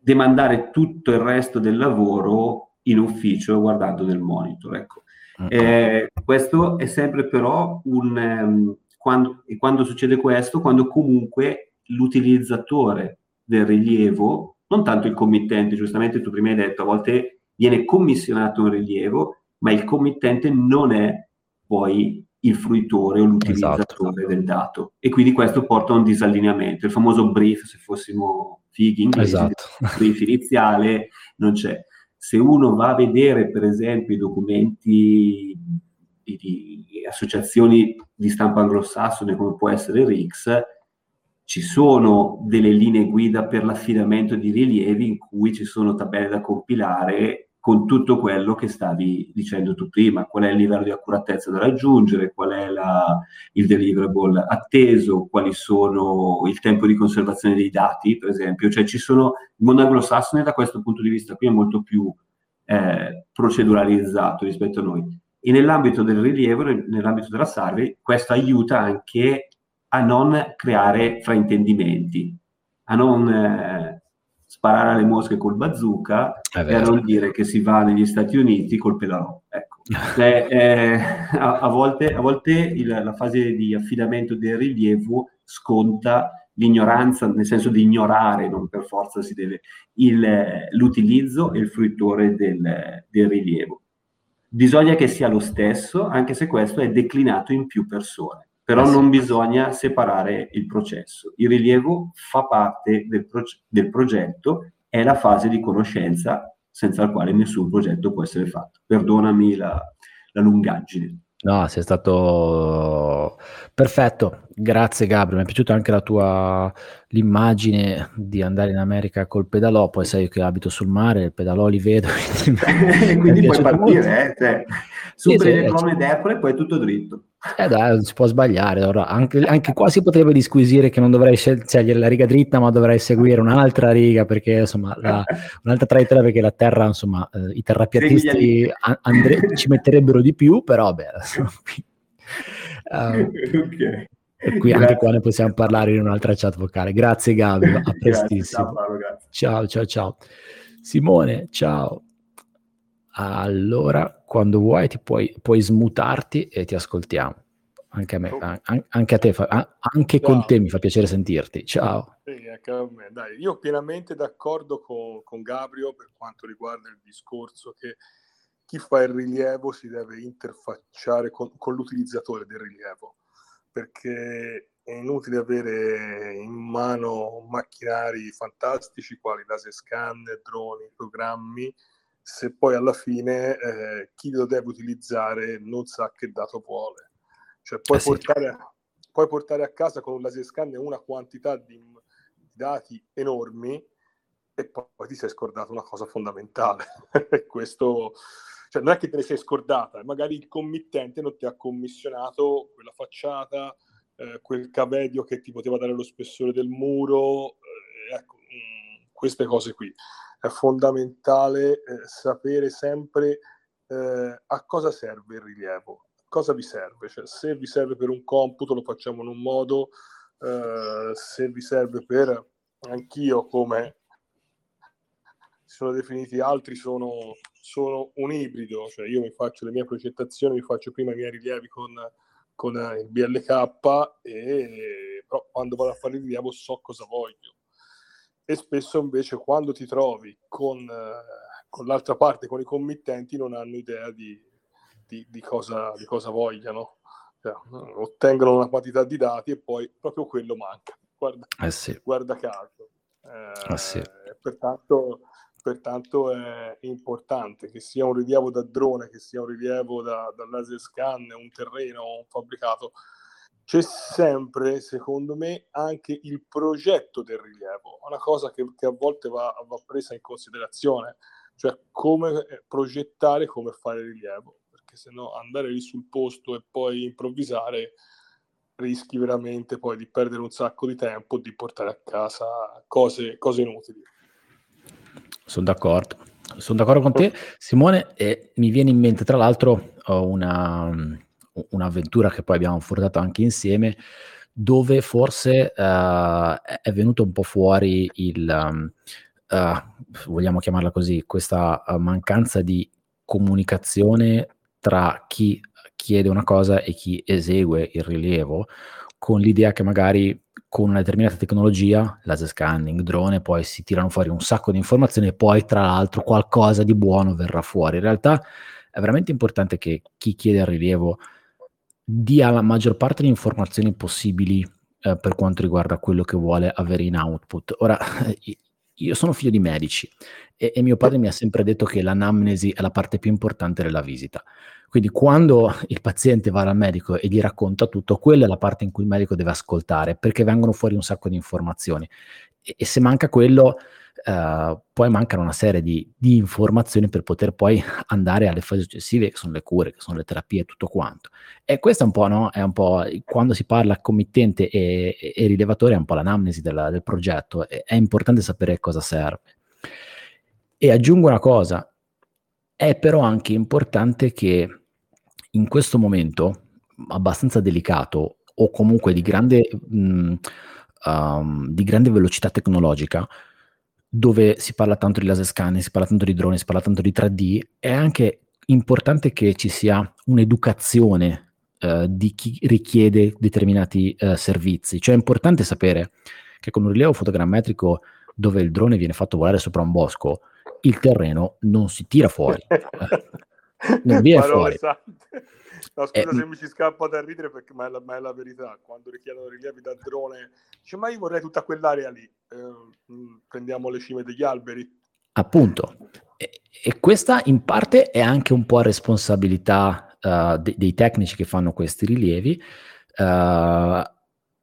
demandare tutto il resto del lavoro in ufficio guardando nel monitor. Ecco, eh, questo è sempre però un um, quando, e quando succede questo, quando comunque l'utilizzatore del rilievo, non tanto il committente, giustamente tu prima hai detto, a volte viene commissionato un rilievo, ma il committente non è poi il fruitore o l'utilizzatore, esatto, del dato, e quindi questo porta a un disallineamento, il famoso brief, se fossimo fighi inglesi, esatto, il brief iniziale non c'è. Se uno va a vedere, per esempio, i documenti di, di associazioni di stampa anglosassone, come può essere R I C S, ci sono delle linee guida per l'affidamento di rilievi in cui ci sono tabelle da compilare con tutto quello che stavi dicendo tu prima, qual è il livello di accuratezza da raggiungere, qual è la, il deliverable atteso, quali sono il tempo di conservazione dei dati, per esempio. Cioè ci sono, il mondo anglosassone da questo punto di vista qui è molto più eh, proceduralizzato rispetto a noi, e nell'ambito del rilievo, nell'ambito della survey, questo aiuta anche a non creare fraintendimenti, a non... Eh, sparare alle mosche col bazooka e non dire che si va negli Stati Uniti col pedalò. Ecco. Cioè, eh, a, a volte, a volte il, la fase di affidamento del rilievo sconta l'ignoranza, nel senso di ignorare, non per forza si deve, il, l'utilizzo e il fruitore del, del rilievo. Bisogna che sia lo stesso, anche se questo è declinato in più persone. però non bisogna separare il processo. Il rilievo fa parte del, proge- del progetto, è la fase di conoscenza senza la quale nessun progetto può essere fatto. Perdonami la, la lungaggine. No, sei stato perfetto. Grazie Gabriele, mi è piaciuta anche la tua l'immagine di andare in America col pedalò, poi sai che abito sul mare, il pedalò li vedo. Quindi puoi partire, eh, superi le colonne d'Ercole e poi è tutto dritto. Eh dai, non si può sbagliare. Allora, anche, anche qua si potrebbe disquisire che non dovrei scegliere la riga dritta, ma dovrei seguire un'altra riga, perché insomma la, un'altra traiettoria, perché la terra, insomma, eh, i terrapiattisti andre- ci metterebbero di più, però beh. um, ok. E qui grazie. Anche qua ne possiamo parlare in un'altra chat vocale. Grazie Gabriele, a prestissimo. Grazie, ciao, ciao, ciao. Simone, ciao. Allora, quando vuoi ti puoi, puoi smutarti e ti ascoltiamo. Anche a me, an- anche a te, fa- anche ciao. Con te mi fa piacere sentirti. Ciao. Sì, anche a me. Dai, io pienamente d'accordo con, con Gabriele per quanto riguarda il discorso che chi fa il rilievo si deve interfacciare con, con l'utilizzatore del rilievo, perché è inutile avere in mano macchinari fantastici quali laser scanner, droni, programmi, se poi alla fine eh, chi lo deve utilizzare non sa che dato vuole. Cioè puoi, eh sì. portare, puoi portare a casa con un laser scanner una quantità di dati enormi e poi ti sei scordato una cosa fondamentale. Questo... Cioè non è che te ne sei scordata, magari il committente non ti ha commissionato quella facciata, eh, quel cavedio che ti poteva dare lo spessore del muro, eh, ecco, mh, queste cose qui. È fondamentale eh, sapere sempre eh, a cosa serve il rilievo, cosa vi serve. Cioè, se vi serve per un computo lo facciamo in un modo, eh, se vi serve per, anch'io come... sono definiti altri, sono, sono un ibrido, cioè io mi faccio le mie progettazioni, mi faccio prima i miei rilievi con, con il B L K e però quando vado a fare il rilievo so cosa voglio. E spesso invece quando ti trovi con, con l'altra parte, con i committenti, non hanno idea di, di, di, cosa, di cosa vogliano, cioè, ottengono una quantità di dati e poi proprio quello manca, guarda, eh sì. guarda caso. Eh, eh sì. Pertanto... Pertanto è importante che sia un rilievo da drone, che sia un rilievo da, da laser scan, un terreno, un fabbricato. C'è sempre, secondo me, anche il progetto del rilievo, una cosa che, che a volte va, va presa in considerazione, cioè come progettare, come fare il rilievo, perché se no andare lì sul posto e poi improvvisare rischi veramente poi di perdere un sacco di tempo, di portare a casa cose, cose inutili. Sono d'accordo, sono d'accordo con te Simone, e mi viene in mente tra l'altro una, un'avventura che poi abbiamo affrontato anche insieme, dove forse uh, è venuto un po' fuori il, um, uh, vogliamo chiamarla così, questa mancanza di comunicazione tra chi chiede una cosa e chi esegue il rilievo, con l'idea che magari con una determinata tecnologia, laser scanning, drone, poi si tirano fuori un sacco di informazioni e poi tra l'altro qualcosa di buono verrà fuori. In realtà è veramente importante che chi chiede il rilievo dia la maggior parte di informazioni possibili eh, per quanto riguarda quello che vuole avere in output. Ora, io sono figlio di medici e, e mio padre mi ha sempre detto che l'anamnesi è la parte più importante della visita. Quindi quando il paziente va dal medico e gli racconta tutto, quella è la parte in cui il medico deve ascoltare, perché vengono fuori un sacco di informazioni. E, e se manca quello, eh, poi mancano una serie di, di informazioni per poter poi andare alle fasi successive, che sono le cure, che sono le terapie e tutto quanto. E questo è un po', no? È un po' quando si parla committente e, e, e rilevatore, è un po' l'anamnesi della, del progetto. E, è importante sapere cosa serve. E aggiungo una cosa. È però anche importante che in questo momento abbastanza delicato o comunque di grande, mh, um, di grande velocità tecnologica, dove si parla tanto di laser scanning, si parla tanto di droni, si parla tanto di tre D, è anche importante che ci sia un'educazione uh, di chi richiede determinati uh, servizi. Cioè è importante sapere che con un rilievo fotogrammetrico dove il drone viene fatto volare sopra un bosco, il terreno non si tira fuori. Non vi è fuori. No, scusa eh, se mi ci scappa da ridere, perché ma è la, ma è la verità. Quando richiedono rilievi da drone, dice ma io vorrei tutta quell'area lì, eh, prendiamo le cime degli alberi, appunto. E, e questa in parte è anche un po' responsabilità uh, de- dei tecnici che fanno questi rilievi. Uh,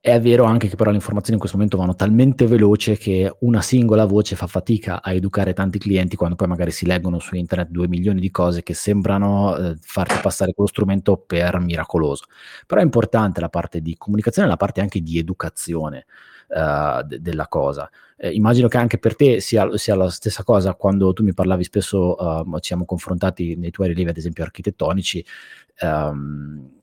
è vero anche che però le informazioni in questo momento vanno talmente veloce che una singola voce fa fatica a educare tanti clienti, quando poi magari si leggono su internet due milioni di cose che sembrano eh, farti passare quello strumento per miracoloso. Però è importante la parte di comunicazione, la parte anche di educazione uh, de- della cosa. Eh, immagino che anche per te sia, sia la stessa cosa. Quando tu mi parlavi spesso, uh, ci siamo confrontati nei tuoi rilievi ad esempio architettonici, um,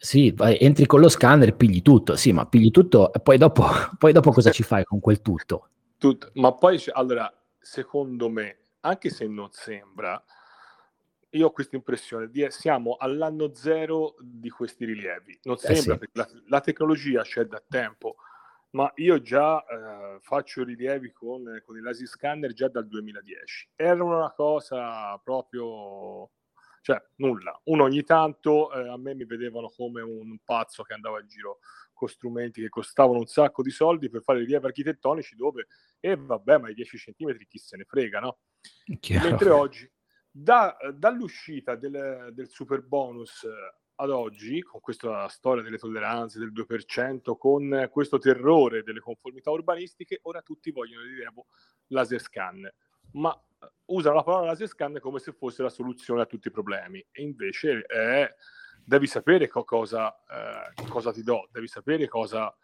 sì, vai, entri con lo scanner, pigli tutto, sì, ma pigli tutto e poi dopo, poi dopo cosa ci fai con quel tutto? Tutto. Ma poi, allora, secondo me, anche se non sembra, io ho questa impressione di siamo all'anno zero di questi rilievi. Non eh sembra, sì. Perché la, la tecnologia c'è da tempo, ma io già eh, faccio rilievi con, con i laser scanner già dal duemiladieci. Era una cosa proprio... Cioè, nulla. Uno ogni tanto eh, a me mi vedevano come un pazzo che andava in giro con strumenti che costavano un sacco di soldi per fare rilievi architettonici dove, e eh, vabbè, ma i dieci centimetri chi se ne frega, no? Chiaro. Mentre oggi, da, dall'uscita del, del super bonus ad oggi, con questa storia delle tolleranze del due per cento, con questo terrore delle conformità urbanistiche, ora tutti vogliono rilievo laser scan. Ma usano la parola laser scan come se fosse la soluzione a tutti i problemi, e invece eh, devi sapere co- cosa, eh, cosa ti do, devi sapere cosa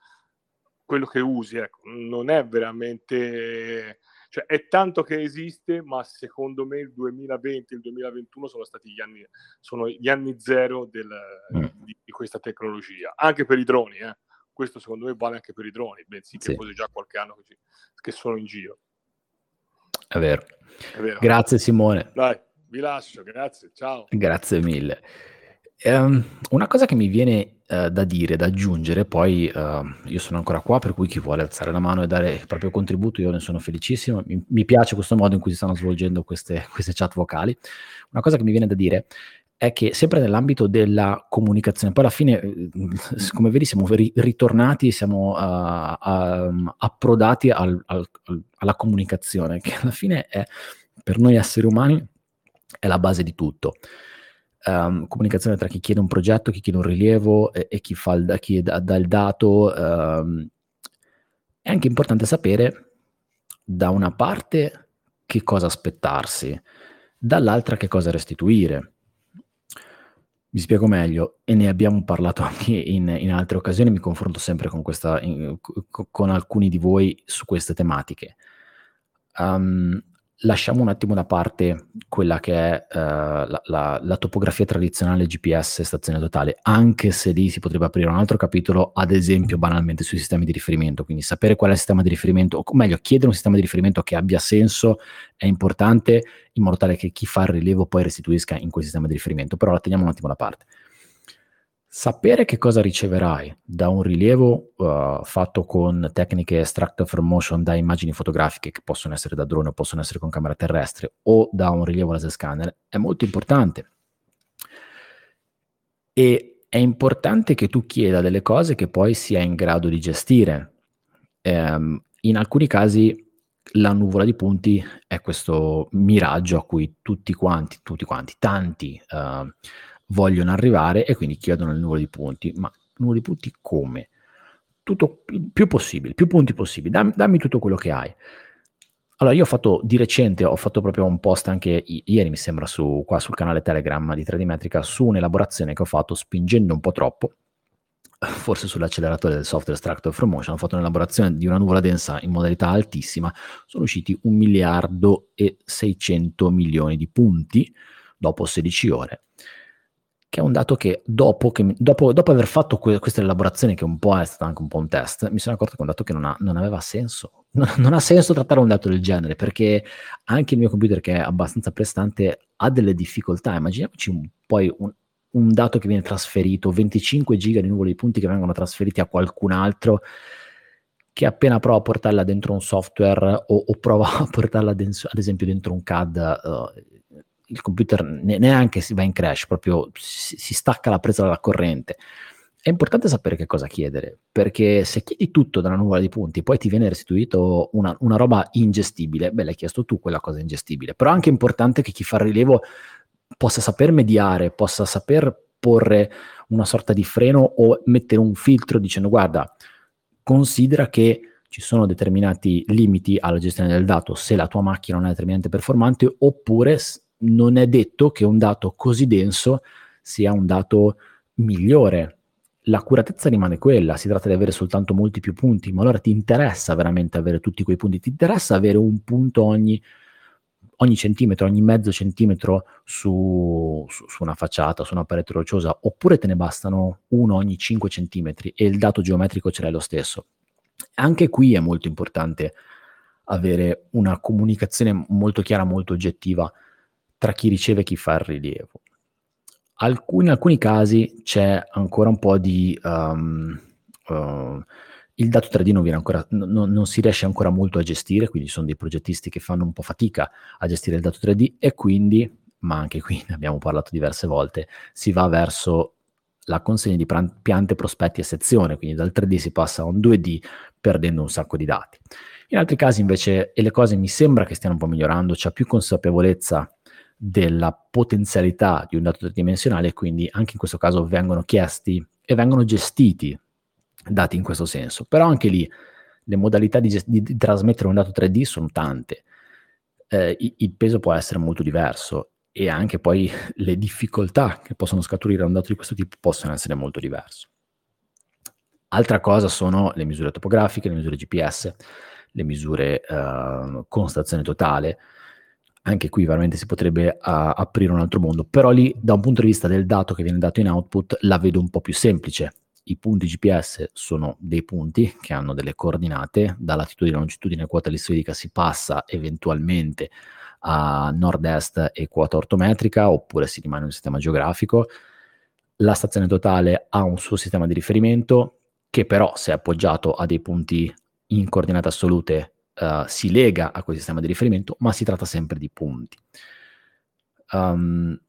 quello che usi, ecco. Non è veramente, cioè è tanto che esiste, ma secondo me il duemilaventi e il duemilaventuno sono stati gli anni, sono gli anni zero del, mm. di, di questa tecnologia, anche per i droni, eh. Questo secondo me vale anche per i droni, bensì che sì. fosse già qualche anno che, che sono in giro. È vero. È vero. Grazie Simone. Dai, vi lascio, grazie, ciao. Grazie mille. Um, una cosa che mi viene uh, da dire, da aggiungere, poi uh, io sono ancora qua, per cui chi vuole alzare la mano e dare il proprio contributo, io ne sono felicissimo. Mi, mi piace questo modo in cui si stanno svolgendo queste, queste chat vocali. Una cosa che mi viene da dire è che sempre nell'ambito della comunicazione, poi alla fine, come vedi, siamo ritornati, siamo uh, a, approdati al, al, alla comunicazione, che alla fine è, per noi esseri umani, è la base di tutto. Um, comunicazione tra chi chiede un progetto, chi chiede un rilievo e, e chi fa il, chi dà, dà il dato. Um, è anche importante sapere, da una parte, che cosa aspettarsi, dall'altra che cosa restituire. Mi spiego meglio, e ne abbiamo parlato anche in, in altre occasioni, mi confronto sempre con, questa, in, con alcuni di voi su queste tematiche. Um, lasciamo un attimo da parte quella che è uh, la, la, la topografia tradizionale G P S stazione totale, anche se lì si potrebbe aprire un altro capitolo, ad esempio banalmente sui sistemi di riferimento, quindi sapere qual è il sistema di riferimento, o meglio chiedere un sistema di riferimento che abbia senso è importante, in modo tale che chi fa il rilievo poi restituisca in quel sistema di riferimento, però la teniamo un attimo da parte. Sapere che cosa riceverai da un rilievo uh, fatto con tecniche Structure from Motion, da immagini fotografiche che possono essere da drone o possono essere con camera terrestre o da un rilievo laser scanner, è molto importante. E è importante che tu chieda delle cose che poi sia in grado di gestire. Ehm, in alcuni casi la nuvola di punti è questo miraggio a cui tutti quanti, tutti quanti, tanti... Uh, vogliono arrivare e quindi chiedono il numero di punti, ma il numero di punti come? Tutto più possibile, più punti possibili, dammi, dammi tutto quello che hai. Allora io ho fatto di recente, ho fatto proprio un post anche i- ieri mi sembra su qua sul canale Telegram di tre D Metrica su un'elaborazione che ho fatto spingendo un po' troppo, forse sull'acceleratore del software Structure from Motion, ho fatto un'elaborazione di una nuvola densa in modalità altissima, sono usciti un miliardo e seicento milioni di punti dopo sedici ore. Che è un dato che dopo, che, dopo, dopo aver fatto que- questa elaborazione, che un po' è stata anche un po' un test, mi sono accorto che è un dato che non, ha, non aveva senso. Non, non ha senso trattare un dato del genere, perché anche il mio computer, che è abbastanza prestante, ha delle difficoltà. Immaginiamoci un, poi un, un dato che viene trasferito, venticinque giga di nuvole di punti che vengono trasferiti a qualcun altro, che appena prova a portarla dentro un software o, o prova a portarla, ad esempio, dentro un C A D, uh, il computer ne- neanche si va in crash, proprio si, si stacca la presa dalla corrente. È importante sapere che cosa chiedere, perché se chiedi tutto dalla nuvola di punti, poi ti viene restituito una, una roba ingestibile, beh, l'hai chiesto tu quella cosa ingestibile. Però è anche importante che chi fa il rilievo possa saper mediare, possa saper porre una sorta di freno o mettere un filtro dicendo: guarda, considera che ci sono determinati limiti alla gestione del dato se la tua macchina non è determinante performante, oppure non è detto che un dato così denso sia un dato migliore. L'accuratezza rimane quella, si tratta di avere soltanto molti più punti, ma allora ti interessa veramente avere tutti quei punti, ti interessa avere un punto ogni, ogni centimetro, ogni mezzo centimetro su, su, su una facciata, su una parete rocciosa, oppure te ne bastano uno ogni cinque centimetri e il dato geometrico ce l'hai lo stesso. Anche qui è molto importante avere una comunicazione molto chiara, molto oggettiva tra chi riceve e chi fa il rilievo. Alcuni, in alcuni casi c'è ancora un po' di um, uh, il dato tre D non viene ancora, no, non si riesce ancora molto a gestire, quindi sono dei progettisti che fanno un po' fatica a gestire il dato tre D, e quindi, ma anche qui ne abbiamo parlato diverse volte, si va verso la consegna di piante, prospetti e sezione, quindi dal tre D si passa a un due D perdendo un sacco di dati. In altri casi invece, e le cose mi sembra che stiano un po' migliorando, c'è più consapevolezza della potenzialità di un dato tridimensionale, quindi anche in questo caso vengono chiesti e vengono gestiti dati in questo senso. Però anche lì le modalità di, gest- di trasmettere un dato tre D sono tante, eh, il peso può essere molto diverso e anche poi le difficoltà che possono scaturire da un dato di questo tipo possono essere molto diverse. Altra cosa sono le misure topografiche, le misure G P S, le misure eh, con stazione totale. Anche qui veramente si potrebbe uh, aprire un altro mondo, però lì da un punto di vista del dato che viene dato in output la vedo un po' più semplice. I punti G P S sono dei punti che hanno delle coordinate, da latitudine, longitudine, quota ellissoidica si passa eventualmente a nord-est e quota ortometrica, oppure si rimane un sistema geografico. La stazione totale ha un suo sistema di riferimento che però, se è appoggiato a dei punti in coordinate assolute, Uh, si lega a quel sistema di riferimento, ma si tratta sempre di punti. Um,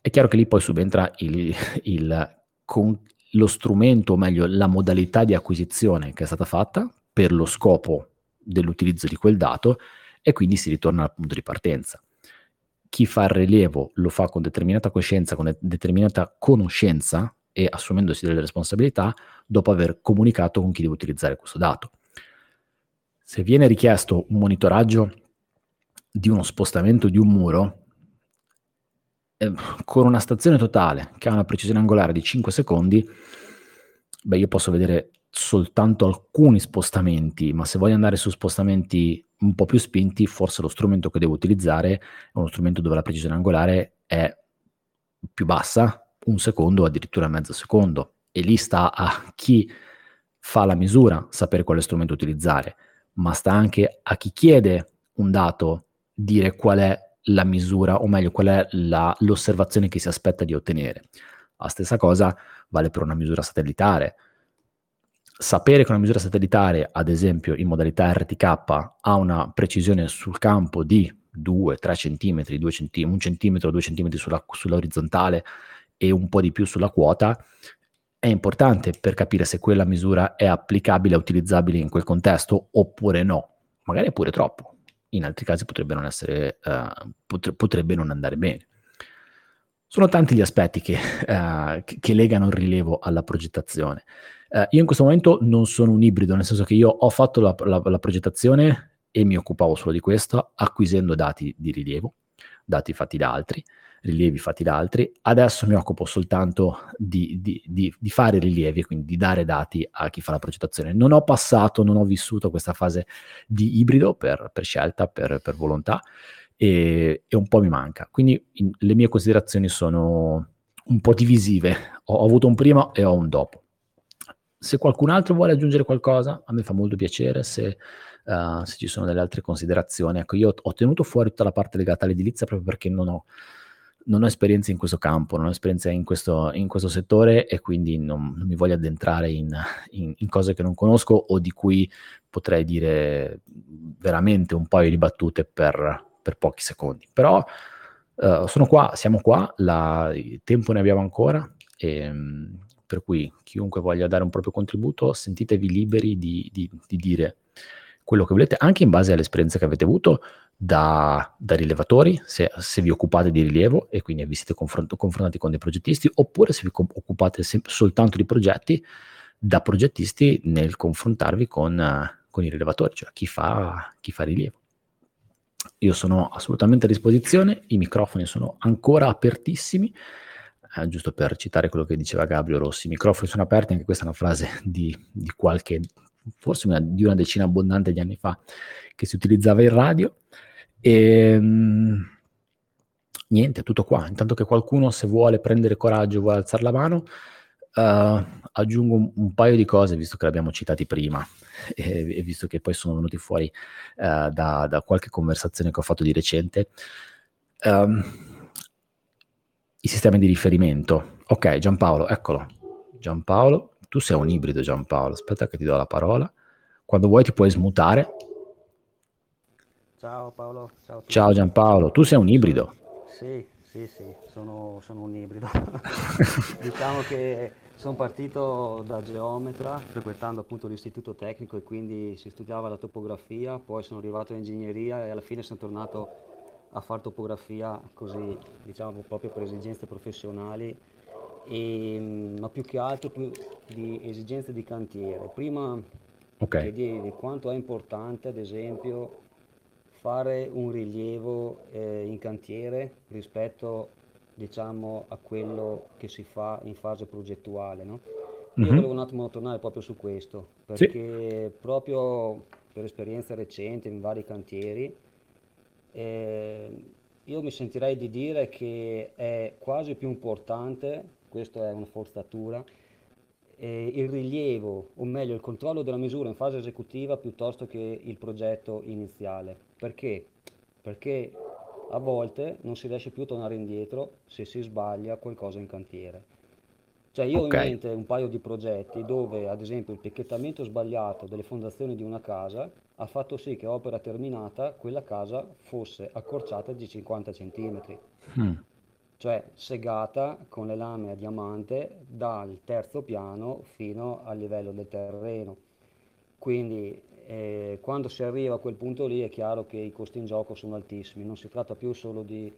è chiaro che lì poi subentra il, il, con lo strumento, o meglio la modalità di acquisizione che è stata fatta per lo scopo dell'utilizzo di quel dato, e quindi si ritorna al punto di partenza. Chi fa il rilievo lo fa con determinata coscienza, con determinata conoscenza e assumendosi delle responsabilità dopo aver comunicato con chi deve utilizzare questo dato. Se viene richiesto un monitoraggio di uno spostamento di un muro, eh, con una stazione totale che ha una precisione angolare di cinque secondi, beh, io posso vedere soltanto alcuni spostamenti, ma se voglio andare su spostamenti un po' più spinti, forse lo strumento che devo utilizzare è uno strumento dove la precisione angolare è più bassa, un secondo o addirittura mezzo secondo, e lì sta a chi fa la misura sapere quale strumento utilizzare, ma sta anche a chi chiede un dato dire qual è la misura, o meglio qual è la, l'osservazione che si aspetta di ottenere. La stessa cosa vale per una misura satellitare. Sapere che una misura satellitare, ad esempio in modalità R T K, ha una precisione sul campo di due tre centimetri, un centimetro, due centimetri sulla, sull'orizzontale e un po' di più sulla quota, è importante per capire se quella misura è applicabile, utilizzabile in quel contesto oppure no. Magari è pure troppo, in altri casi potrebbe non essere, uh, potre- potrebbe non andare bene. Sono tanti gli aspetti che, uh, che, che legano il rilievo alla progettazione. Uh, io in questo momento non sono un ibrido, nel senso che io ho fatto la, la, la progettazione e mi occupavo solo di questo, acquisendo dati di rilievo, dati fatti da altri, rilievi fatti da altri. Adesso mi occupo soltanto di, di, di, di fare rilievi, quindi di dare dati a chi fa la progettazione. Non ho passato, non ho vissuto questa fase di ibrido per, per scelta, per, per volontà, e, e un po' mi manca. Quindi in, le mie considerazioni sono un po' divisive. Ho, ho avuto un prima e ho un dopo. Se qualcun altro vuole aggiungere qualcosa, a me fa molto piacere. Se, uh, se ci sono delle altre considerazioni, ecco, io ho tenuto fuori tutta la parte legata all'edilizia proprio perché non ho non ho esperienza in questo campo, non ho esperienza in questo, in questo settore, e quindi non, non mi voglio addentrare in, in, in cose che non conosco o di cui potrei dire veramente un paio di battute per, per pochi secondi. Però Uh, sono qua, siamo qua, la, tempo ne abbiamo ancora, e, per cui chiunque voglia dare un proprio contributo, sentitevi liberi di, di, di dire quello che volete, anche in base all'esperienza che avete avuto da, da rilevatori, se, se vi occupate di rilievo e quindi vi siete confront- confrontati con dei progettisti, oppure se vi com- occupate se- soltanto di progetti, da progettisti nel confrontarvi con, uh, con i rilevatori, cioè chi fa, chi fa rilievo. Io sono assolutamente a disposizione, i microfoni sono ancora apertissimi, eh, giusto per citare quello che diceva Gabriel Rossi, i microfoni sono aperti, anche questa è una frase di, di qualche, forse una, di una decina abbondante di anni fa, che si utilizzava in radio, e mh, niente, tutto qua. Intanto che qualcuno, se vuole prendere coraggio, vuole alzare la mano, eh, aggiungo un, un paio di cose, visto che l'abbiamo citati prima, e visto che poi sono venuti fuori uh, da, da qualche conversazione che ho fatto di recente, um, i sistemi di riferimento. Ok, Giampaolo, eccolo. Giampaolo, tu sei un ibrido, Giampaolo. Aspetta che ti do la parola. Quando vuoi ti puoi smutare. Ciao Paolo. Ciao, ciao Giampaolo, tu sei un ibrido. Sì, sì, sì, sono, sono un ibrido. Diciamo che sono partito da geometra, frequentando appunto l'istituto tecnico, e quindi si studiava la topografia, poi sono arrivato in ingegneria e alla fine sono tornato a fare topografia, così diciamo proprio per esigenze professionali, e, ma più che altro più di esigenze di cantiere. Prima okay. Chiedevi quanto è importante ad esempio fare un rilievo eh, in cantiere rispetto diciamo a quello che si fa in fase progettuale, no? Io mm-hmm. volevo un attimo tornare proprio su questo, perché sì. proprio per esperienza recente in vari cantieri, eh, io mi sentirei di dire che è quasi più importante, questa è una forzatura, eh, il rilievo, o meglio il controllo della misura in fase esecutiva piuttosto che il progetto iniziale. Perché? Perché a volte non si riesce più a tornare indietro se si sbaglia qualcosa in cantiere. Cioè io okay. ho in mente un paio di progetti dove ad esempio il picchettamento sbagliato delle fondazioni di una casa ha fatto sì che, opera terminata, quella casa fosse accorciata di cinquanta centimetri. Mm. Cioè segata con le lame a diamante dal terzo piano fino al livello del terreno. Quindi Eh, quando si arriva a quel punto lì è chiaro che i costi in gioco sono altissimi, non si tratta più solo di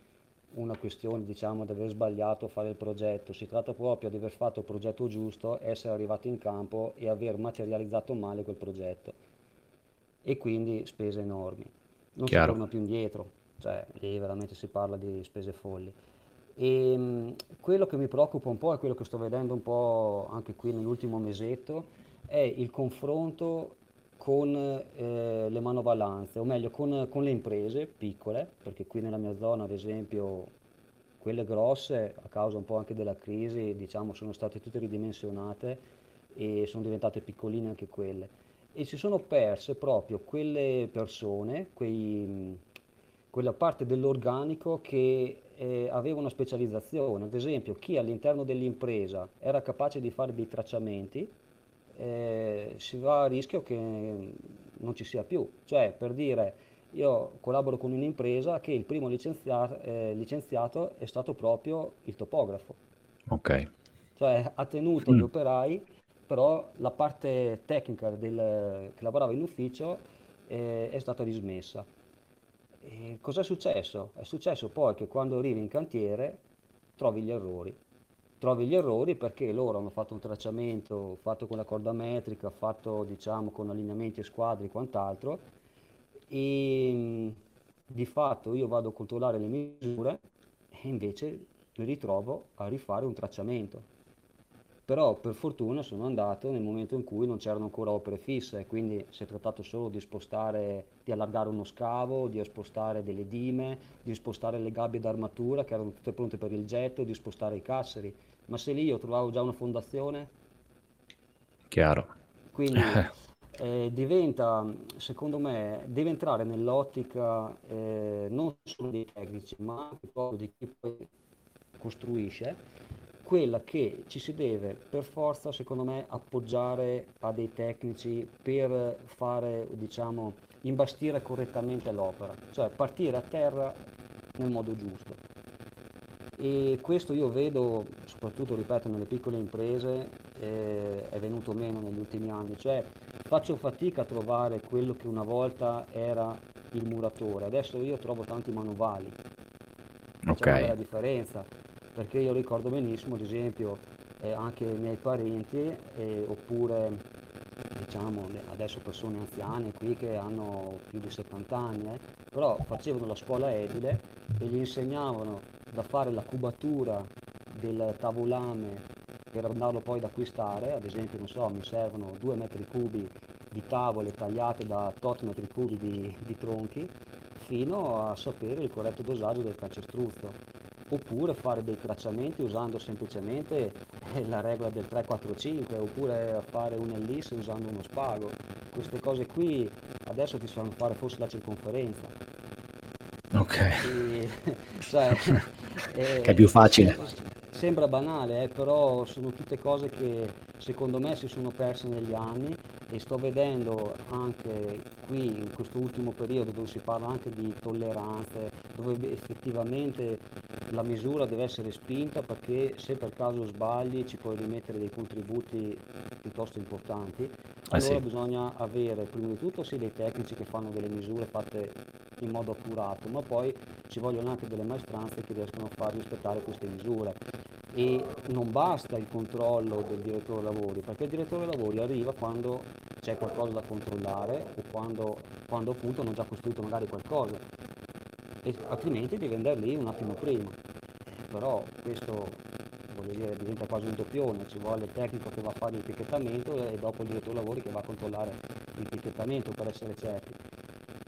una questione diciamo di aver sbagliato a fare il progetto, si tratta proprio di aver fatto il progetto giusto, essere arrivati in campo e aver materializzato male quel progetto, e quindi spese enormi, non chiaro. Si torna più indietro, cioè lì veramente si parla di spese folli. E mh, quello che mi preoccupa un po' è quello che sto vedendo un po' anche qui nell'ultimo mesetto, è il confronto con eh, le manovalanze, o meglio con, con le imprese piccole, perché qui nella mia zona ad esempio quelle grosse, a causa un po' anche della crisi, diciamo sono state tutte ridimensionate e sono diventate piccoline anche quelle, e si sono perse proprio quelle persone, quei, quella parte dell'organico che eh, aveva una specializzazione, ad esempio chi all'interno dell'impresa era capace di fare dei tracciamenti. Eh, si va a rischio che non ci sia più, cioè per dire io collaboro con un'impresa che il primo licenziato, eh, licenziato è stato proprio il topografo, ok, cioè ha tenuto mm. gli operai, però la parte tecnica del, che lavorava in ufficio eh, è stata dismessa. E cos'è successo? È successo poi che quando arrivi in cantiere trovi gli errori trovi gli errori perché loro hanno fatto un tracciamento fatto con la corda metrica, fatto diciamo con allineamenti e squadri e quant'altro, e di fatto io vado a controllare le misure e invece mi ritrovo a rifare un tracciamento, però per fortuna sono andato nel momento in cui non c'erano ancora opere fisse, quindi si è trattato solo di spostare, di allargare uno scavo, di spostare delle dime, di spostare le gabbie d'armatura che erano tutte pronte per il getto, di spostare i casseri, ma se lì io trovavo già una fondazione, chiaro, quindi eh, diventa, secondo me deve entrare nell'ottica eh, non solo dei tecnici ma anche proprio di chi poi costruisce, quella che ci si deve per forza, secondo me, appoggiare a dei tecnici per fare, diciamo, imbastire correttamente l'opera, cioè partire a terra nel modo giusto. E questo io vedo, soprattutto ripeto nelle piccole imprese, eh, è venuto meno negli ultimi anni, cioè faccio fatica a trovare quello che una volta era il muratore, adesso io trovo tanti manovali, okay. C'è una bella differenza, perché io ricordo benissimo, ad esempio, eh, anche i miei parenti, eh, oppure diciamo adesso persone anziane qui che hanno più di settanta anni, eh, però facevano la scuola edile e gli insegnavano da fare la cubatura del tavolame per andarlo poi ad acquistare. Ad esempio, non so, mi servono due metri cubi di tavole tagliate da tot metri cubi di, di tronchi, fino a sapere il corretto dosaggio del calcestruzzo, oppure fare dei tracciamenti usando semplicemente la regola del tre quattro cinque, oppure fare un'ellisse usando uno spago. Queste cose qui adesso ti fanno fare forse la circonferenza, ok, e, cioè, eh, che è più facile. Sembra banale, eh, però sono tutte cose che secondo me si sono perse negli anni, e sto vedendo anche qui in questo ultimo periodo dove si parla anche di tolleranze, dove effettivamente la misura deve essere spinta, perché se per caso sbagli ci puoi rimettere dei contributi piuttosto importanti. Allora ah, sì. bisogna avere prima di tutto sì dei tecnici che fanno delle misure fatte in modo accurato, ma poi ci vogliono anche delle maestranze che riescono a far rispettare queste misure. E non basta il controllo del direttore lavori, perché il direttore lavori arriva quando c'è qualcosa da controllare, o quando, quando appunto hanno già costruito magari qualcosa, e altrimenti devi andare lì un attimo prima. Però questo, voglio dire, diventa quasi un doppione: ci vuole il tecnico che va a fare l'etichettamento e dopo il direttore lavori che va a controllare l'etichettamento, per essere certi.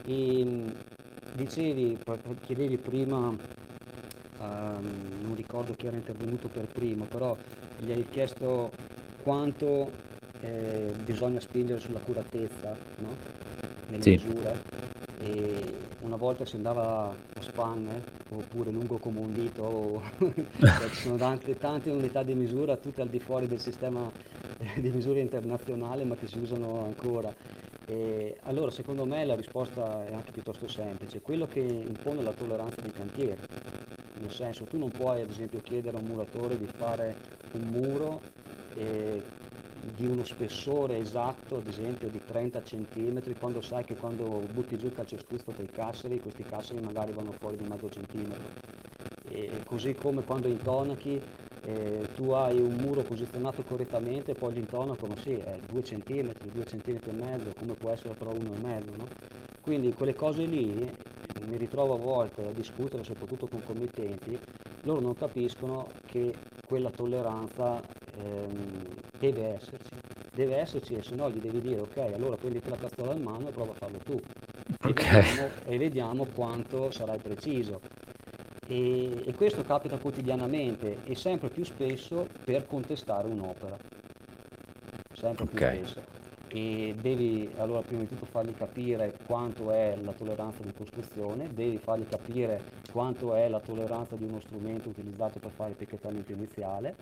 E dicevi, chiedevi prima, um, non ricordo chi era intervenuto per primo, però gli hai chiesto quanto eh, bisogna spingere sull'accuratezza, no? Nelle sì. misure. E una volta si andava a spanne, oppure lungo come un dito, o cioè, ci sono tante, tante unità di misura, tutte al di fuori del sistema di misura internazionale, ma che si usano ancora. E allora secondo me la risposta è anche piuttosto semplice: quello che impone la tolleranza di cantiere, nel senso, tu non puoi ad esempio chiedere a un muratore di fare un muro eh, di uno spessore esatto, ad esempio di trenta centimetri, quando sai che quando butti giù il calcestruzzo per i casseri, questi casseri magari vanno fuori di mezzo centimetro. E così come quando intonachi, Eh, tu hai un muro posizionato correttamente, poi l'intonaco, ma sì, è due centimetri, due centimetri e mezzo, come può essere però uno e mezzo, no? Quindi quelle cose lì mi ritrovo a volte a discutere, soprattutto con committenti. Loro non capiscono che quella tolleranza ehm, deve esserci, deve esserci, e se no gli devi dire: ok, allora prenditi la cazzuola in mano e prova a farlo tu, okay. e, vediamo, e vediamo quanto sarai preciso. E, e questo capita quotidianamente e sempre più spesso per contestare un'opera, sempre okay. più spesso. E devi allora prima di tutto fargli capire quanto è la tolleranza di costruzione, devi fargli capire quanto è la tolleranza di uno strumento utilizzato per fare il picchettamento iniziale,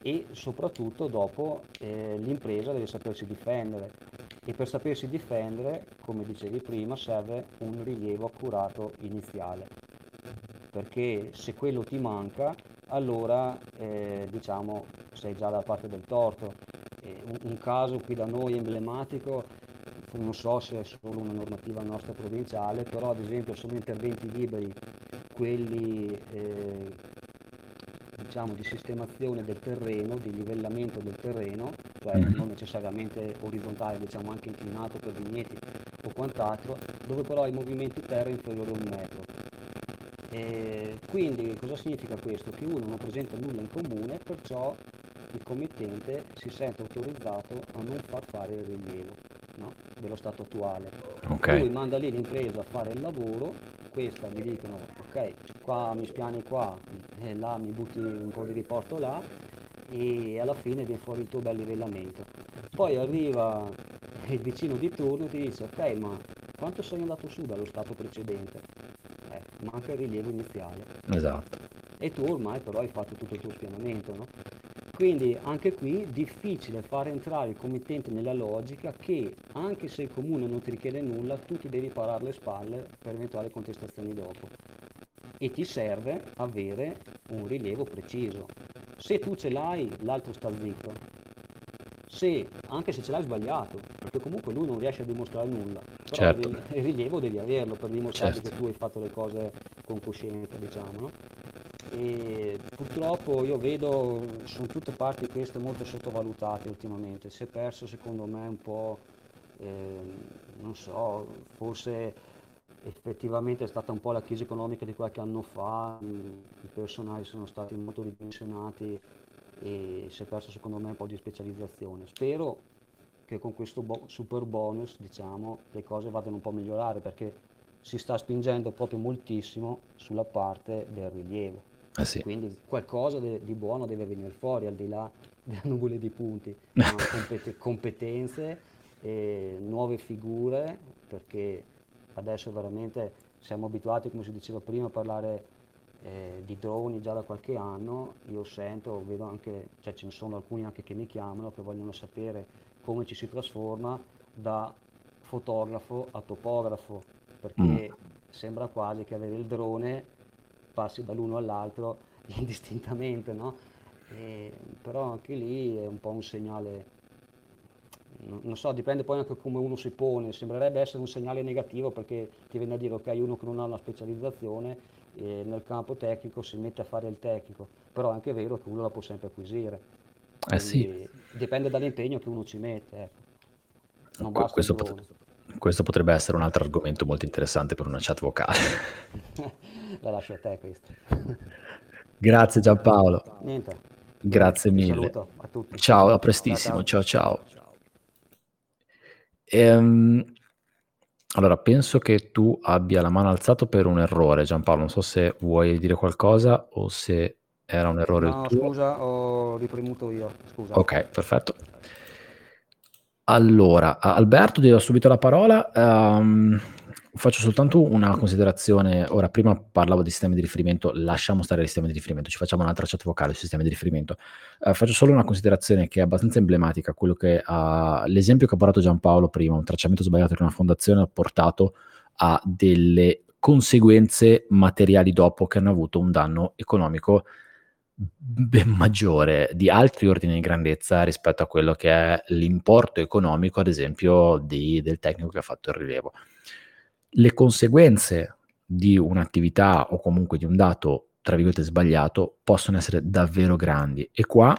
e soprattutto dopo eh, l'impresa deve sapersi difendere, e per sapersi difendere, come dicevi prima, serve un rilievo accurato iniziale, perché se quello ti manca, allora eh, diciamo sei già dalla parte del torto. Eh, un, un caso qui da noi emblematico, non so se è solo una normativa nostra provinciale, però ad esempio sono interventi liberi, quelli eh, diciamo di sistemazione del terreno, di livellamento del terreno, cioè non necessariamente orizzontale, diciamo anche inclinato per vigneti o quant'altro, dove però hai movimenti terra inferiore a un metro. E quindi cosa significa questo? Che uno non presenta nulla in comune, perciò il committente si sente autorizzato a non far fare il rilievo, no? dello stato attuale. Okay. Lui manda lì l'impresa a fare il lavoro, questa mi dicono: ok, qua mi spiani qua, e là mi butti un po' di riporto là, e alla fine viene fuori il tuo bel livellamento. Poi arriva il vicino di turno e ti dice: ok, ma quanto sei andato su dallo stato precedente? Manca il rilievo iniziale, esatto, e tu ormai però hai fatto tutto il tuo spianamento, no? Quindi anche qui difficile far entrare il committente nella logica che anche se il comune non ti richiede nulla, tu ti devi parare le spalle per eventuali contestazioni dopo. e ti serve avere un rilievo preciso. Se tu ce l'hai, l'altro sta zitto, se, anche se ce l'hai sbagliato, perché comunque lui non riesce a dimostrare nulla, però certo. il rilievo devi averlo per dimostrare certo. che tu hai fatto le cose con coscienza, diciamo, no? E purtroppo io vedo, sono tutte parti queste molto sottovalutate ultimamente, si è perso secondo me un po', eh, non so, forse effettivamente è stata un po' la crisi economica di qualche anno fa, i personali sono stati molto ridimensionati e si è perso secondo me un po' di specializzazione. Spero che con questo bo- super bonus, diciamo, le cose vadano un po' a migliorare, perché si sta spingendo proprio moltissimo sulla parte del rilievo, ah, sì. quindi qualcosa de- di buono deve venire fuori al di là delle nuvole di punti, ma compet- competenze, e nuove figure, perché adesso veramente siamo abituati, come si diceva prima, a parlare eh, di droni già da qualche anno. Io sento, vedo anche, cioè ce ne sono alcuni anche che mi chiamano, che vogliono sapere come ci si trasforma da fotografo a topografo, perché mm. sembra quasi che avere il drone passi dall'uno all'altro indistintamente, no? E, però anche lì è un po' un segnale. Non so, dipende poi anche come uno si pone, sembrerebbe essere un segnale negativo perché ti viene a dire ok, uno che non ha una specializzazione eh, nel campo tecnico si mette a fare il tecnico, però è anche vero che uno la può sempre acquisire, eh sì. dipende dall'impegno che uno ci mette, ecco. non Qu- basta questo, pot- questo potrebbe essere un altro argomento molto interessante per una chat vocale. La lascio a te questo. Grazie Giampaolo. Niente. Grazie mille. Saluto a tutti. Ciao, a prestissimo, ciao ciao. Ehm, allora penso che tu abbia la mano alzata per un errore, Giampaolo, non so se vuoi dire qualcosa o se era un errore no, il tuo. Scusa, ho ripremuto io, scusa. Ok, perfetto. Allora Alberto, ti do subito la parola. um, faccio soltanto una considerazione. Ora, prima parlavo di sistemi di riferimento, lasciamo stare il sistema di riferimento, ci facciamo un'altra chat vocale sul sistema di riferimento. Eh, faccio solo una considerazione che è abbastanza emblematica, quello che uh, l'esempio che ha parlato Giampaolo prima, un tracciamento sbagliato in una fondazione ha portato a delle conseguenze materiali dopo che hanno avuto un danno economico ben maggiore, di altri ordini di grandezza rispetto a quello che è l'importo economico, ad esempio, di, del tecnico che ha fatto il rilievo. Le conseguenze di un'attività o comunque di un dato, tra virgolette, sbagliato, possono essere davvero grandi, e qua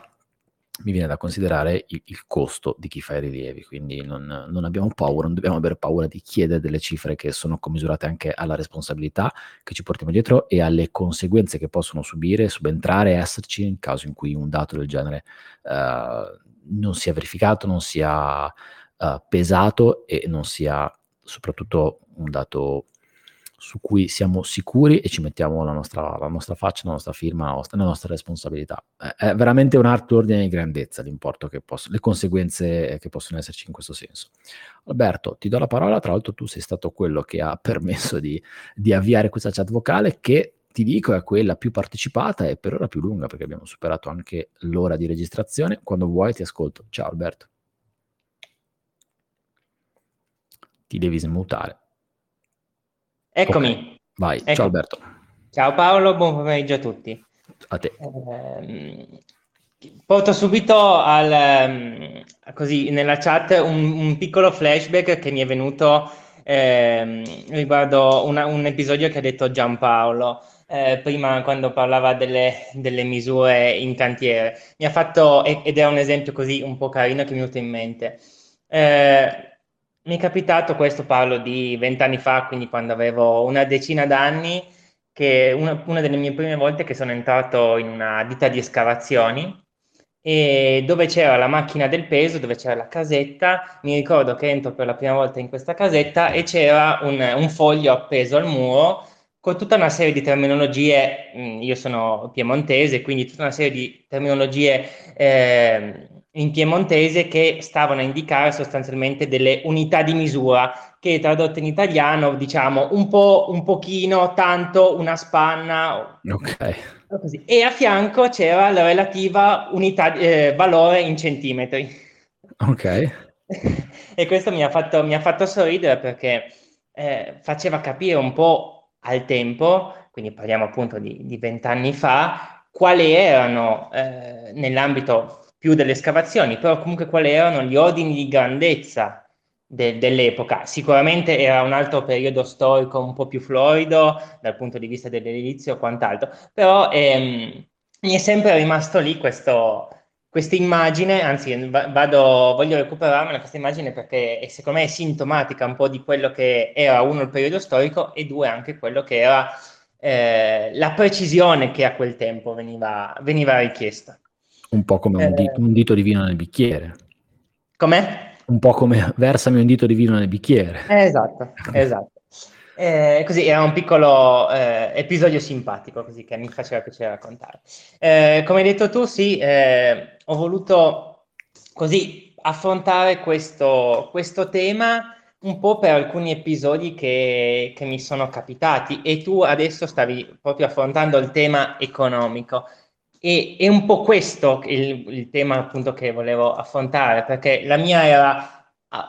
mi viene da considerare il, il costo di chi fa i rilievi, quindi non, non abbiamo paura, non dobbiamo avere paura di chiedere delle cifre che sono commisurate anche alla responsabilità che ci portiamo dietro e alle conseguenze che possono subire, subentrare, esserci in caso in cui un dato del genere uh, non sia verificato, non sia uh, pesato e non sia soprattutto un dato su cui siamo sicuri e ci mettiamo la nostra, la nostra faccia, la nostra firma, la nostra, la nostra responsabilità. È veramente un altro ordine di grandezza l'importo che possono, le conseguenze che possono esserci in questo senso. Alberto, ti do la parola, tra l'altro tu sei stato quello che ha permesso di, di avviare questa chat vocale che, ti dico, è quella più partecipata e per ora più lunga, perché abbiamo superato anche l'ora di registrazione. Quando vuoi ti ascolto. Ciao Alberto. Ti devi smutare. Eccomi. Okay, vai, ecco. Ciao Alberto. Ciao Paolo, buon pomeriggio a tutti. A te. Eh, porto subito al, così, nella chat un, un piccolo flashback che mi è venuto eh, riguardo una, un episodio che ha detto Giampaolo eh, prima, quando parlava delle, delle misure in cantiere. Mi ha fatto, ed è un esempio così un po' carino che mi è venuto in mente. Eh, Mi è capitato, questo parlo di vent'anni fa, quindi quando avevo una decina d'anni, che una, una delle mie prime volte che sono entrato in una ditta di escavazioni, e dove c'era la macchina del peso, dove c'era la casetta. Mi ricordo che entro per la prima volta in questa casetta e c'era un, un foglio appeso al muro con tutta una serie di terminologie. Io sono piemontese, quindi tutta una serie di terminologie eh, in piemontese che stavano a indicare sostanzialmente delle unità di misura che, tradotte in italiano, diciamo un po', un pochino, tanto, una spanna, okay. Così. E a fianco c'era la relativa unità eh, valore in centimetri. Ok. E questo mi ha fatto, mi ha fatto sorridere perché eh, faceva capire un po' al tempo quindi parliamo appunto di vent'anni fa, quali erano eh, nell'ambito più delle escavazioni, però comunque quali erano gli ordini di grandezza de, dell'epoca. Sicuramente era un altro periodo storico un po' più florido dal punto di vista dell'edilizio o quant'altro, però ehm, mi è sempre rimasto lì questo... Questa immagine, anzi vado, voglio recuperarmela questa immagine perché è, secondo me è sintomatica un po' di quello che era uno il periodo storico e due anche quello che era eh, la precisione che a quel tempo veniva, veniva richiesta. Un po' come eh, un, dito, un dito di vino nel bicchiere. Com'è? Un po' come versami un dito di vino nel bicchiere. Eh, esatto, esatto. Eh, così era un piccolo eh, episodio simpatico così che mi faceva piacere raccontare. Eh, come hai detto tu, sì, eh, ho voluto così affrontare questo, questo tema un po' per alcuni episodi che, che mi sono capitati, e tu adesso stavi proprio affrontando il tema economico e è un po' questo il, il tema appunto che volevo affrontare, perché la mia era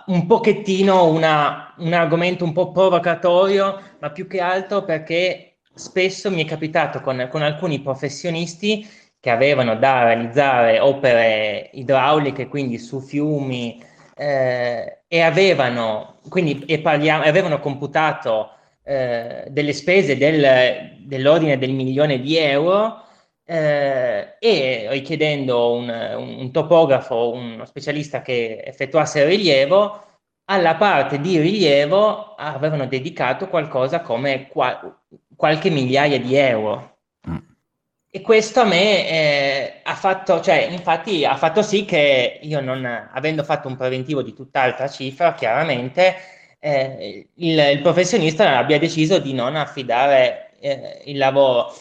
un pochettino una, un argomento un po' provocatorio, ma più che altro perché spesso mi è capitato con, con alcuni professionisti che avevano da realizzare opere idrauliche, quindi su fiumi, eh, e avevano quindi e parliamo, avevano computato eh, delle spese del, dell'ordine del milione di euro, Eh, e richiedendo un, un, un topografo, uno specialista che effettuasse il rilievo, alla parte di rilievo avevano dedicato qualcosa come qua, qualche migliaia di euro. Mm. E questo a me eh, ha fatto, cioè infatti ha fatto sì che io, non avendo fatto un preventivo di tutt'altra cifra, chiaramente eh, il, il professionista abbia deciso di non affidare eh, il lavoro.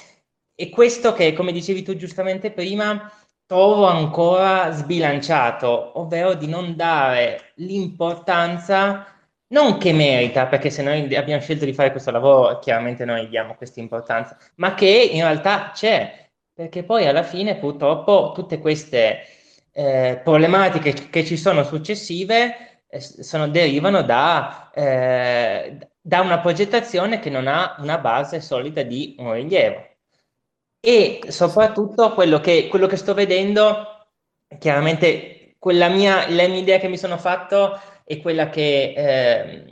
E questo che, come dicevi tu giustamente prima, trovo ancora sbilanciato, ovvero di non dare l'importanza, non che merita, perché se noi abbiamo scelto di fare questo lavoro, chiaramente noi diamo questa importanza, ma che in realtà c'è, perché poi alla fine purtroppo tutte queste eh, problematiche che ci sono successive eh, sono, derivano da, eh, da una progettazione che non ha una base solida di un rilievo. E soprattutto quello che, quello che sto vedendo, chiaramente quella mia, la mia idea che mi sono fatto è quella che eh,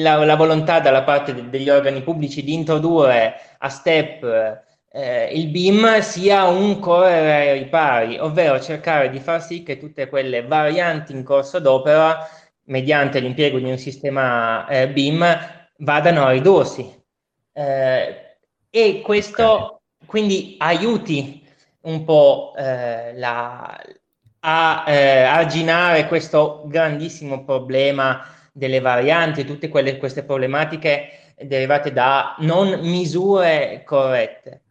la, la volontà dalla parte de, degli organi pubblici di introdurre a step eh, il B I M sia un correre ai ripari, ovvero cercare di far sì che tutte quelle varianti in corso d'opera, mediante l'impiego di un sistema eh, B I M, vadano a ridursi. Eh, e questo... Okay. Quindi aiuti un po' eh, la, a eh, arginare questo grandissimo problema delle varianti e tutte quelle, queste problematiche derivate da non misure corrette.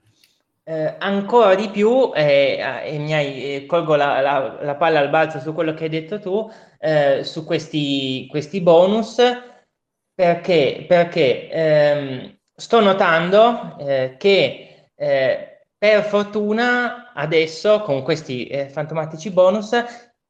Eh, ancora di più, eh, eh, mi hai, eh, colgo la, la, la palla al balzo su quello che hai detto tu, eh, su questi, questi bonus, perché, perché ehm, sto notando eh, che Eh, per fortuna adesso con questi eh, fantomatici bonus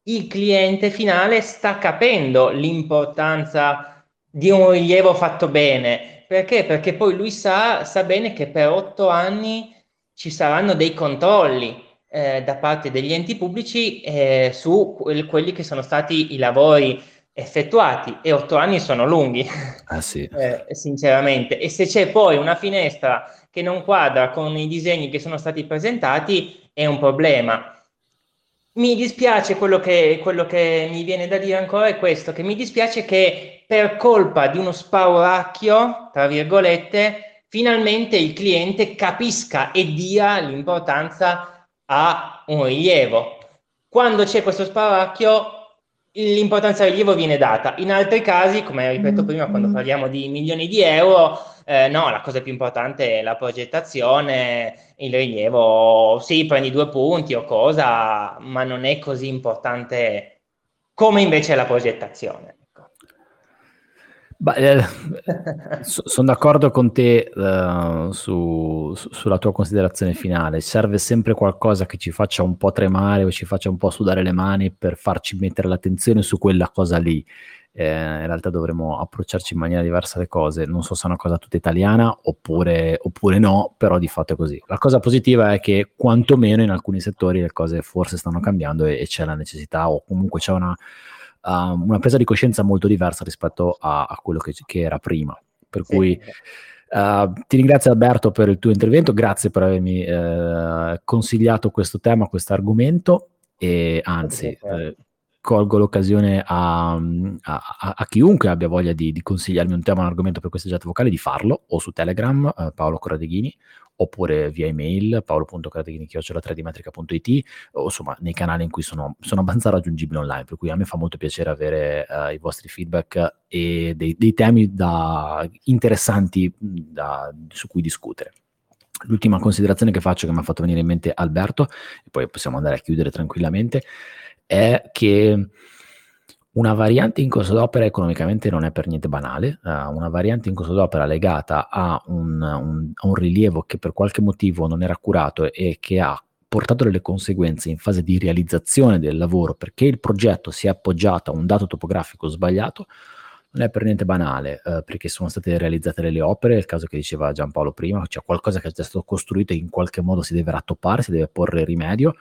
il cliente finale sta capendo l'importanza di un rilievo fatto bene, perché perché poi lui sa sa bene che per otto anni ci saranno dei controlli eh, da parte degli enti pubblici eh, su quel, quelli che sono stati i lavori effettuati, e otto anni sono lunghi. Ah, sì. eh, sinceramente, e se c'è poi una finestra che non quadra con i disegni che sono stati presentati è un problema. Mi dispiace, quello che, quello che mi viene da dire ancora è questo, che mi dispiace che per colpa di uno spauracchio, tra virgolette, finalmente il cliente capisca e dia l'importanza a un rilievo. Quando c'è questo spauracchio l'importanza del rilievo viene data. In altri casi, come ripeto prima, quando parliamo di milioni di euro, eh, no, la cosa più importante è la progettazione, il rilievo, sì, prendi due punti o cosa, ma non è così importante come invece la progettazione. Eh, sono d'accordo con te uh, su, su, sulla tua considerazione finale. Serve sempre qualcosa che ci faccia un po' tremare o ci faccia un po' sudare le mani per farci mettere l'attenzione su quella cosa lì. eh, in realtà dovremo approcciarci in maniera diversa alle cose. Non so se è una cosa tutta italiana oppure, oppure no, però di fatto è così. La cosa positiva è che quantomeno in alcuni settori le cose forse stanno cambiando e, e c'è la necessità, o comunque c'è una, uh, una presa di coscienza molto diversa rispetto a, a quello che, che era prima. Per sì. cui... Uh, ti ringrazio Alberto per il tuo intervento, grazie per avermi uh, consigliato questo tema, questo argomento, e anzi uh, colgo l'occasione a, a, a chiunque abbia voglia di, di consigliarmi un tema, un argomento per quest'eggiato vocale, di farlo o su Telegram, uh, Paolo Corradeghini, oppure via email paolo punto corradeghini chiocciola tre d metrica punto it, o insomma nei canali in cui sono, sono abbastanza raggiungibili online, per cui a me fa molto piacere avere uh, i vostri feedback e dei, dei temi da, interessanti da, su cui discutere. L'ultima considerazione che faccio, che mi ha fatto venire in mente Alberto, e poi possiamo andare a chiudere tranquillamente, è che una variante in corso d'opera economicamente non è per niente banale, uh, una variante in corso d'opera legata a un, un, a un rilievo che per qualche motivo non era curato e che ha portato delle conseguenze in fase di realizzazione del lavoro perché il progetto si è appoggiato a un dato topografico sbagliato, non è per niente banale, eh, perché sono state realizzate delle opere, il caso che diceva Giampaolo prima, cioè qualcosa che è già stato costruito e in qualche modo si deve rattoppare, si deve porre rimedio.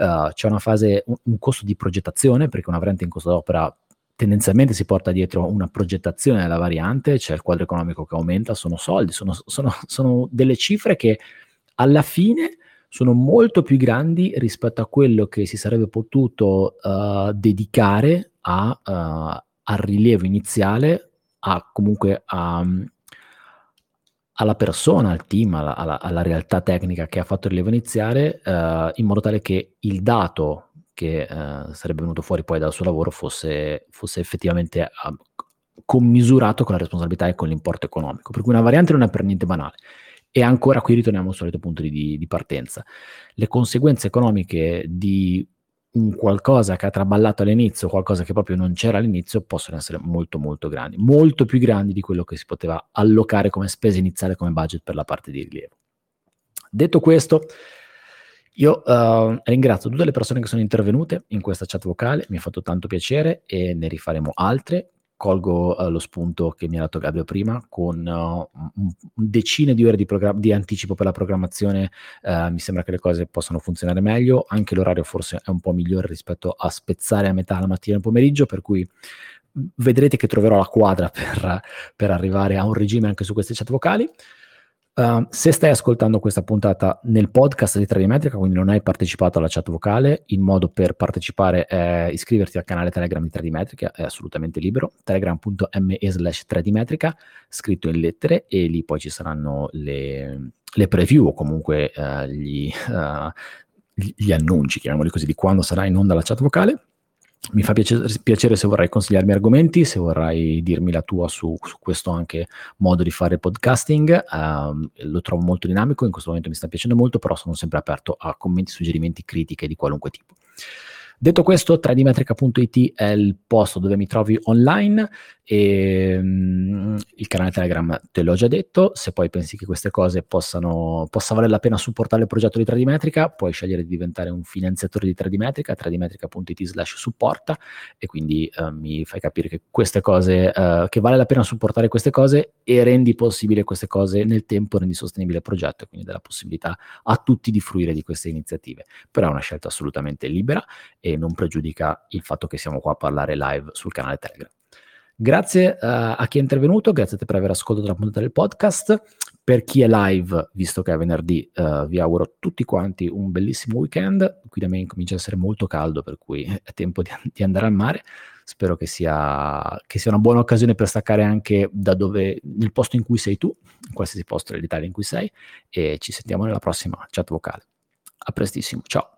Uh, c'è una fase, un, un costo di progettazione, perché una variante in costo d'opera tendenzialmente si porta dietro una progettazione della variante, c'è cioè il quadro economico che aumenta, sono soldi, sono, sono, sono delle cifre che alla fine sono molto più grandi rispetto a quello che si sarebbe potuto uh, dedicare a... Uh, al rilievo iniziale, a comunque a, alla persona, al team, alla, alla, alla realtà tecnica che ha fatto il rilievo iniziale, eh, in modo tale che il dato che eh, sarebbe venuto fuori poi dal suo lavoro fosse, fosse effettivamente eh, commisurato con la responsabilità e con l'importo economico. Per cui una variante non è per niente banale. E ancora qui ritorniamo al solito punto di, di partenza. Le conseguenze economiche di un qualcosa che ha traballato all'inizio, qualcosa che proprio non c'era all'inizio, possono essere molto molto grandi, molto più grandi di quello che si poteva allocare come spesa iniziale, come budget per la parte di rilievo. Detto questo, io uh, ringrazio tutte le persone che sono intervenute in questa chat vocale, mi ha fatto tanto piacere e ne rifaremo altre. Colgo uh, lo spunto che mi ha dato Gabriele prima, con uh, decine di ore di, program- di anticipo per la programmazione, uh, mi sembra che le cose possano funzionare meglio, anche l'orario forse è un po' migliore rispetto a spezzare a metà la mattina e il pomeriggio, per cui vedrete che troverò la quadra per, per arrivare a un regime anche su queste chat vocali. Uh, se stai ascoltando questa puntata nel podcast di tre D Metrica, quindi non hai partecipato alla chat vocale, il modo per partecipare è iscriverti al canale Telegram di tre D Metrica, è assolutamente libero, telegram punto me slash tre d metrica, scritto in lettere, e lì poi ci saranno le, le preview o comunque uh, gli, uh, gli annunci, chiamiamoli così, di quando sarà in onda la chat vocale. Mi fa piacere se vorrai consigliarmi argomenti, se vorrai dirmi la tua su, su questo anche modo di fare podcasting, um, lo trovo molto dinamico, in questo momento mi sta piacendo molto, però sono sempre aperto a commenti, suggerimenti, critiche di qualunque tipo. Detto questo, tre d metrica punto it è il posto dove mi trovi online, e um, il canale Telegram te l'ho già detto. Se poi pensi che queste cose possano, possa valere la pena supportare il progetto di tre D Metrica, puoi scegliere di diventare un finanziatore di tre D Metrica, tre d metrica punto it slash supporta, e quindi uh, mi fai capire che queste cose, uh, che vale la pena supportare queste cose, e rendi possibile queste cose nel tempo, rendi sostenibile il progetto, e quindi dà la possibilità a tutti di fruire di queste iniziative. Però è una scelta assolutamente libera e non pregiudica il fatto che siamo qua a parlare live sul canale Telegram. Grazie uh, a chi è intervenuto, grazie a te per aver ascoltato la puntata del podcast. Per chi è live, visto che è venerdì, uh, vi auguro tutti quanti un bellissimo weekend. Qui da me comincia ad essere molto caldo, per cui è tempo di, di andare al mare. Spero che sia, che sia una buona occasione per staccare anche da dove, nel posto in cui sei tu, in qualsiasi posto dell'Italia in cui sei, e ci sentiamo nella prossima chat vocale. A prestissimo, ciao!